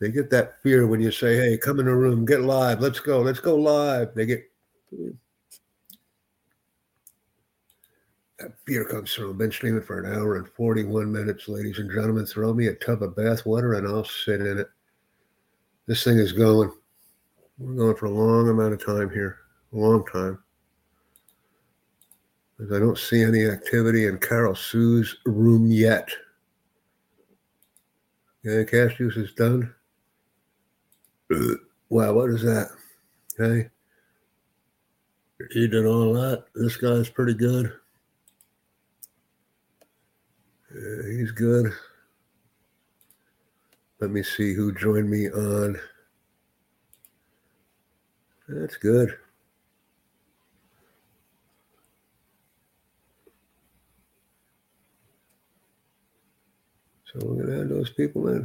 They get that fear when you say, hey, come in the room, get live, let's go live. They get, Beer comes through. Been streaming for an hour and 41 minutes, ladies and gentlemen. Throw me a tub of bath water and I'll sit in it. This thing is going. We're going for a long amount of time here. A long time. Because I don't see any activity in Carol Sue's room yet. Okay, cast juice is done. Wow, what is that? Okay. He did all that. This guy's pretty good. He's good. Let me see who joined me on. That's good. So we're going to add those people in.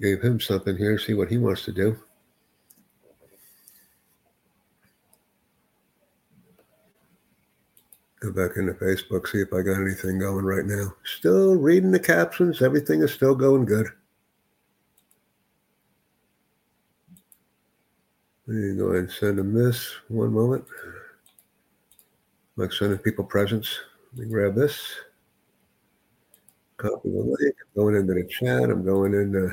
Gave him something here, see what he wants to do. Go back into Facebook, see if I got anything going right now. Still reading the captions. Everything is still going good. Let me go ahead and send him this. One moment. Like sending people presents. Let me grab this. Copy the link. I'm going into the chat. I'm going into...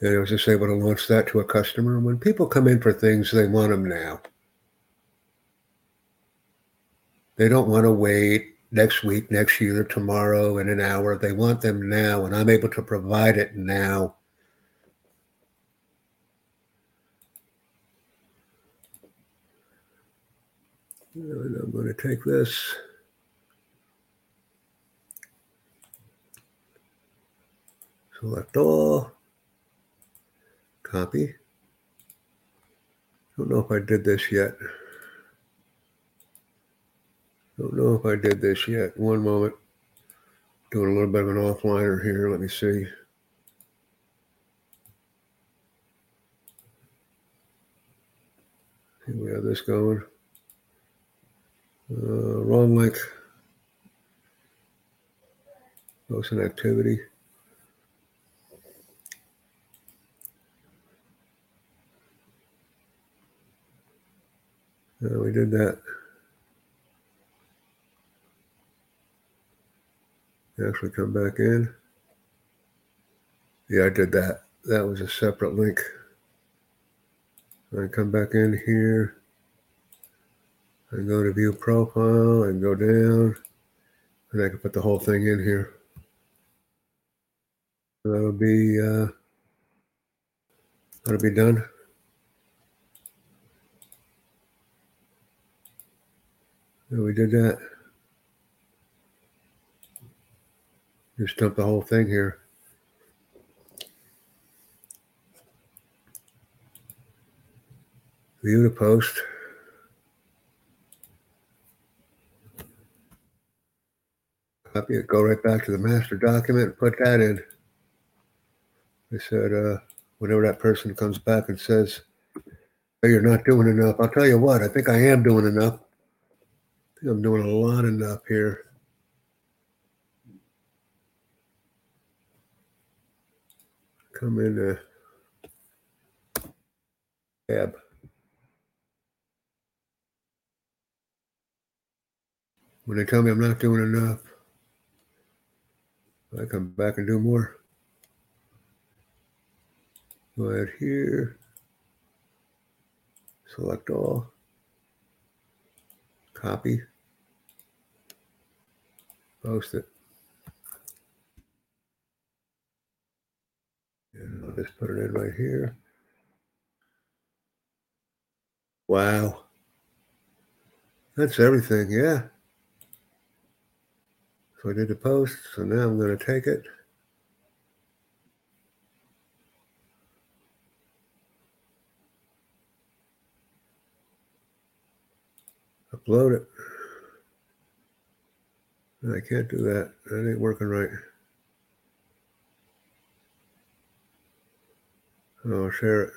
And I was just able to launch that to a customer. When people come in for things, they want them now. They don't want to wait next week, next year, tomorrow, in an hour. They want them now, and I'm able to provide it now. And I'm going to take this. Select all. Copy. Don't know if I did this yet. One moment. Doing a little bit of an offliner here. Let me see. Here we have this going. Wrong link. Post an activity. We did that. Actually come back in. Yeah, I did that. That was a separate link. I come back in here. I go to view profile and go down. And I can put the whole thing in here. That'll be done. And we did that. Just dump the whole thing here. View the post. Copy it. Go right back to the master document and put that in. They said, whenever that person comes back and says, "Hey, you're not doing enough," I'll tell you what, I think I am doing enough. I'm doing a lot enough here. Come in tab. When they tell me I'm not doing enough, I come back and do more. Go ahead here. Select all. Copy. Post it. And I'll just put it in right here. Wow. That's everything, yeah. So I did the post, so now I'm going to take it. upload it. I can't do that. That ain't working right. I'll share it.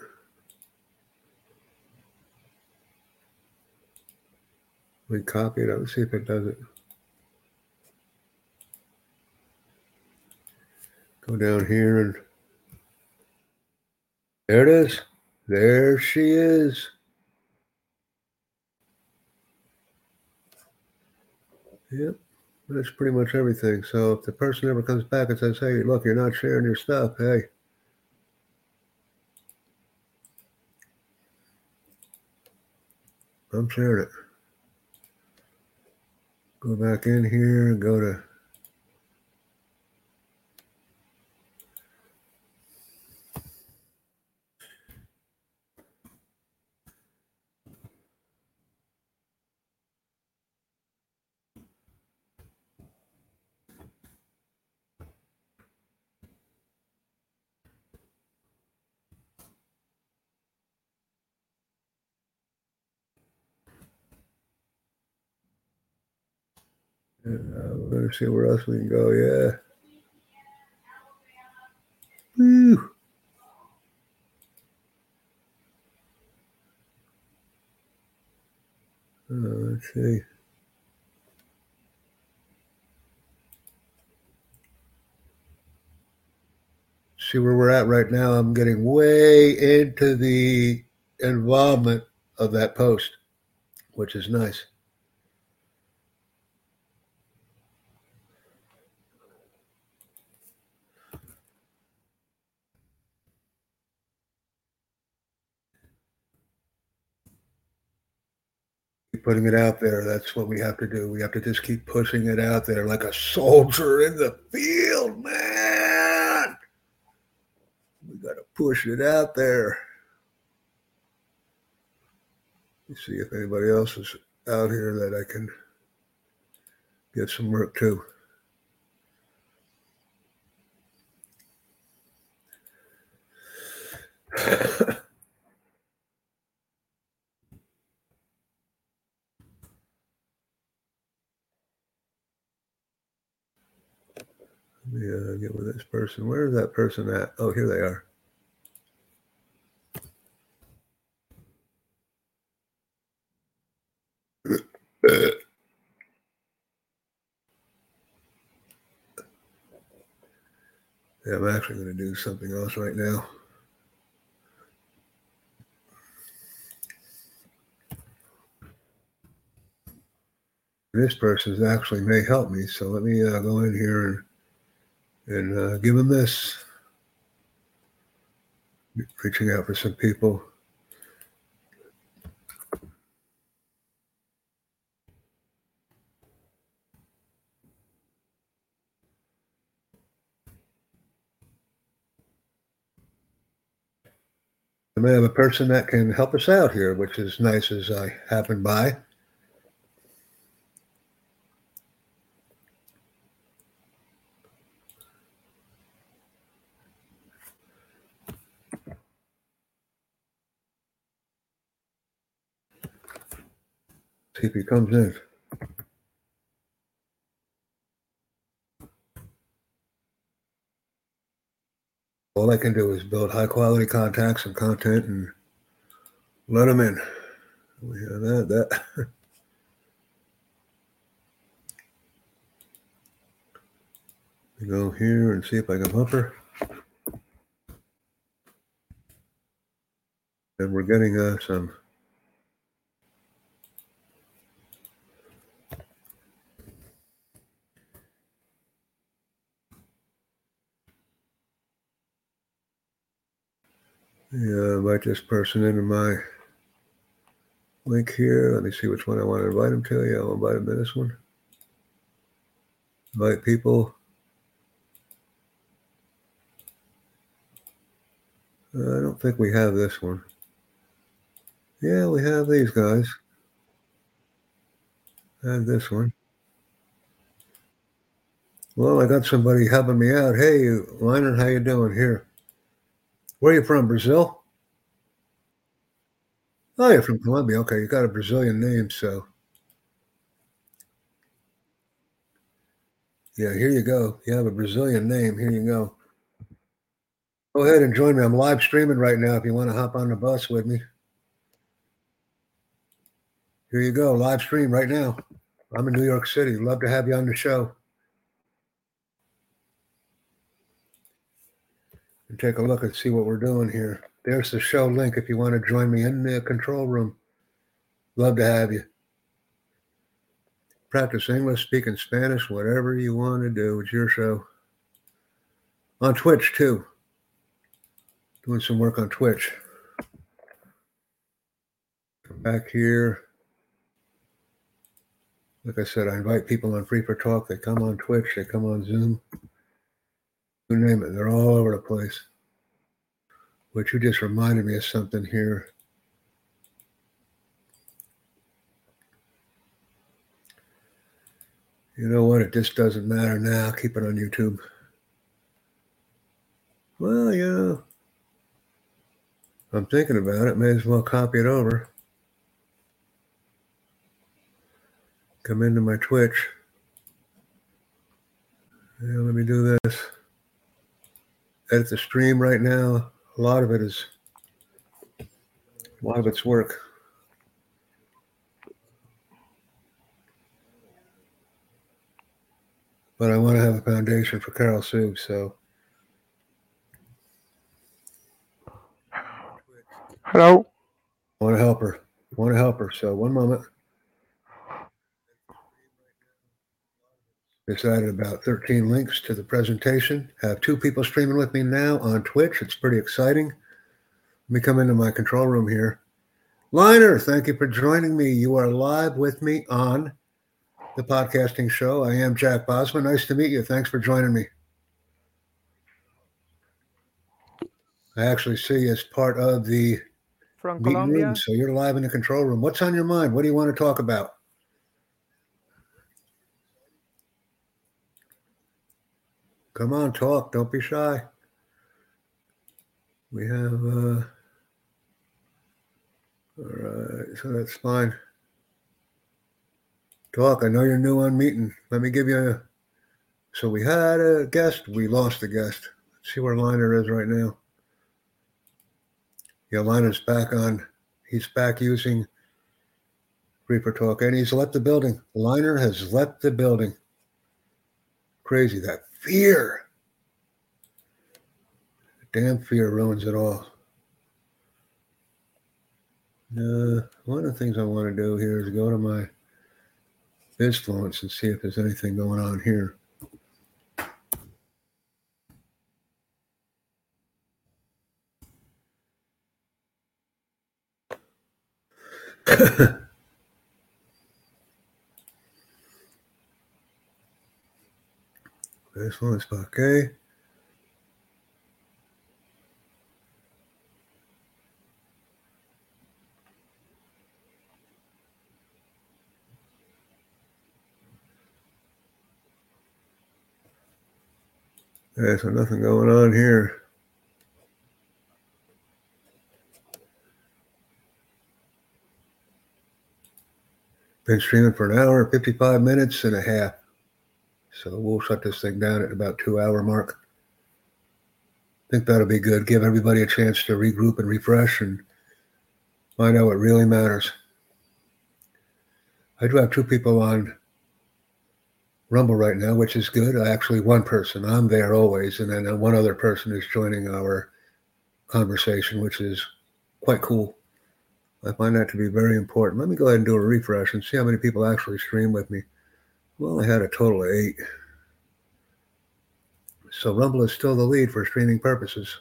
We copy it up and see if it does it. Go down here and there it is. There she is. Yep. That's pretty much everything. So if the person ever comes back and says, hey, look, you're not sharing your stuff, hey. I'm sharing it. Go back in here and go to let me see where else we can go. Yeah. Woo. Let's see. See where we're at right now. I'm getting way into the involvement of that post, which is nice. Putting it out there, that's what we have to do. We have to just keep pushing it out there like a soldier in the field, man. We got to push it out there. Let's see if anybody else is out here that I can get some work to. Yeah, get with this person. Where is that person at? Oh, here they are. Yeah, I'm actually going to do something else right now. This person actually may help me, so let me go in here and give them this. Reaching out for some people. I may have a person that can help us out here, which is nice as I happen by. See if he comes in. All I can do is build high-quality contacts and content and let them in. We have that. Go here and see if I can bump her. And we're getting some. Yeah, invite this person into my link here. Let me see which one I want to invite them to. Yeah, I'll invite them to this one. Invite people. I don't think we have this one. Yeah, we have these guys. I have this one. Well, I got somebody helping me out. Hey, Liner, how you doing here? Where are you from, Brazil? Oh, you're from Colombia. Okay, you got a Brazilian name, so Yeah, here you go. You have a Brazilian name. Here you go. Go ahead and join me. I'm live streaming right now if you want to hop on the bus with me. Here you go. Live stream right now. I'm in New York City. Love to have you on the show. And take a look and see what we're doing here. There's the show link if you want to join me in the control room. Love to have you. Practice English, speak in Spanish, whatever you want to do. It's your show. On Twitch, too. Doing some work on Twitch. Come back here. Like I said, I invite people on Freeper Talk. They come on Twitch. They come on Zoom. You name it. They're all over the place. Which you just reminded me of something here. You know what? It just doesn't matter now. Keep it on YouTube. Well, yeah. I'm thinking about it. May as well copy it over. Come into my Twitch. Yeah, let me do this. Edit the stream right now. A lot of it's work. But I want to have a foundation for Carol Sue, so. Hello. I want to help her. So one moment. Just added about 13 links to the presentation. I have two people streaming with me now on Twitch. It's pretty exciting. Let me come into my control room here. Liner, thank you for joining me. You are live with me on the podcasting show. I am Jack Bosma. Nice to meet you. Thanks for joining me. I actually see you as part of the from Colombia room, so you're live in the control room. What's on your mind? What do you want to talk about? Come on, talk. Don't be shy. We have, all right, so that's fine. Talk, I know you're new on meeting. Let me give you a, so we had a guest. We lost the guest. Let's see where Liner is right now. Yeah, Liner's back on. He's back using Freeper Talk, and he's left the building. Liner has left the building. Crazy, that. Fear. Damn fear ruins it all. One of the things I want to do here is go to my Bizfluence and see if there's anything going on here. This one is okay. Yeah, so nothing going on here. Been streaming for an hour, 55 minutes and a half. So we'll shut this thing down at about 2 hour mark. I think that'll be good. Give everybody a chance to regroup and refresh and find out what really matters. I do have two people on Rumble right now, which is good. Actually, one person. I'm there always. And then one other person is joining our conversation, which is quite cool. I find that to be very important. Let me go ahead and do a refresh and see how many people actually stream with me. Well, I had a total of 8. So Rumble is still the lead for streaming purposes.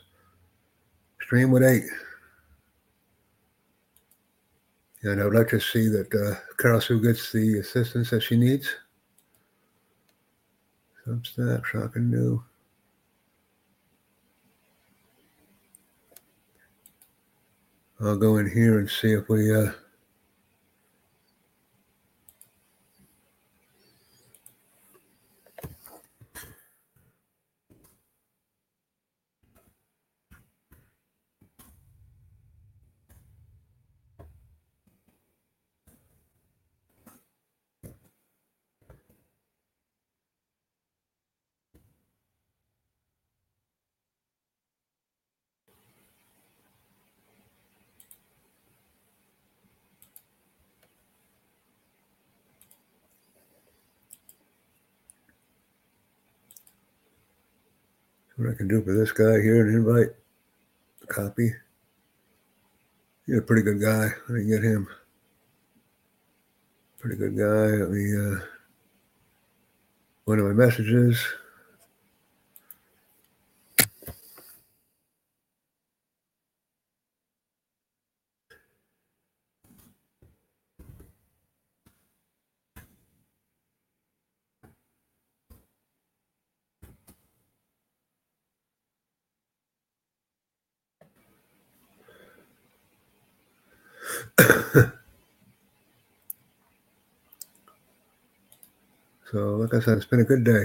Stream with 8. And I would like to see that Carol Sue gets the assistance that she needs. Substack, shocking new. I'll go in here and see if we... What I can do for this guy here, an invite, a copy. He's a pretty good guy. Let me get him. Pretty good guy. Let me, one of my messages. So, like I said, it's been a good day.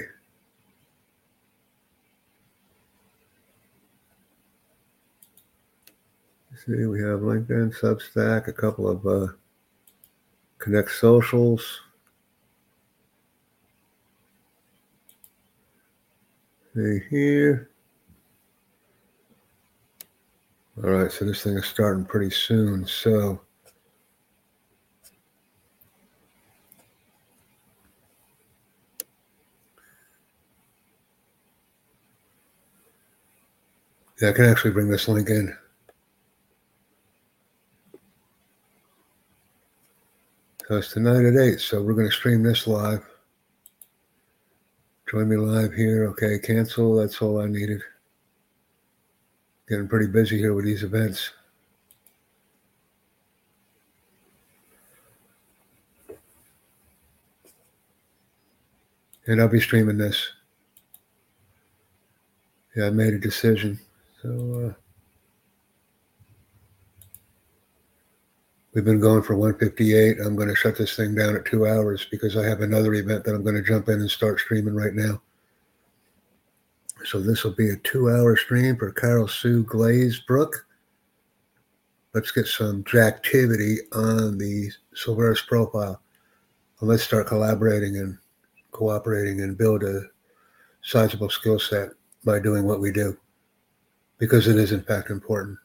Let's see, we have LinkedIn, Substack, a couple of Connect Socials. See here. All right, so this thing is starting pretty soon. So, yeah, I can actually bring this link in. So it's tonight at 8, so we're going to stream this live. Join me live here. Okay, cancel. That's all I needed. Getting pretty busy here with these events. And I'll be streaming this. Yeah, I made a decision. So we've been going for 158. I'm going to shut this thing down at 2 hours because I have another event that I'm going to jump in and start streaming right now. So this will be a 2-hour stream for Carol Sue Glazebrook. Let's get some Jacktivity on the Silveris profile. And let's start collaborating and cooperating and build a sizable skill set by doing what we do, because it is in fact important.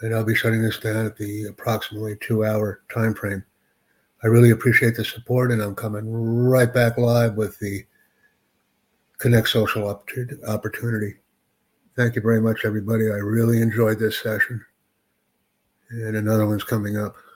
And I'll be shutting this down at the approximately 2-hour time frame. I really appreciate the support, and I'm coming right back live with the Connect Social opportunity. Thank you very much, everybody. I really enjoyed this session, and another one's coming up.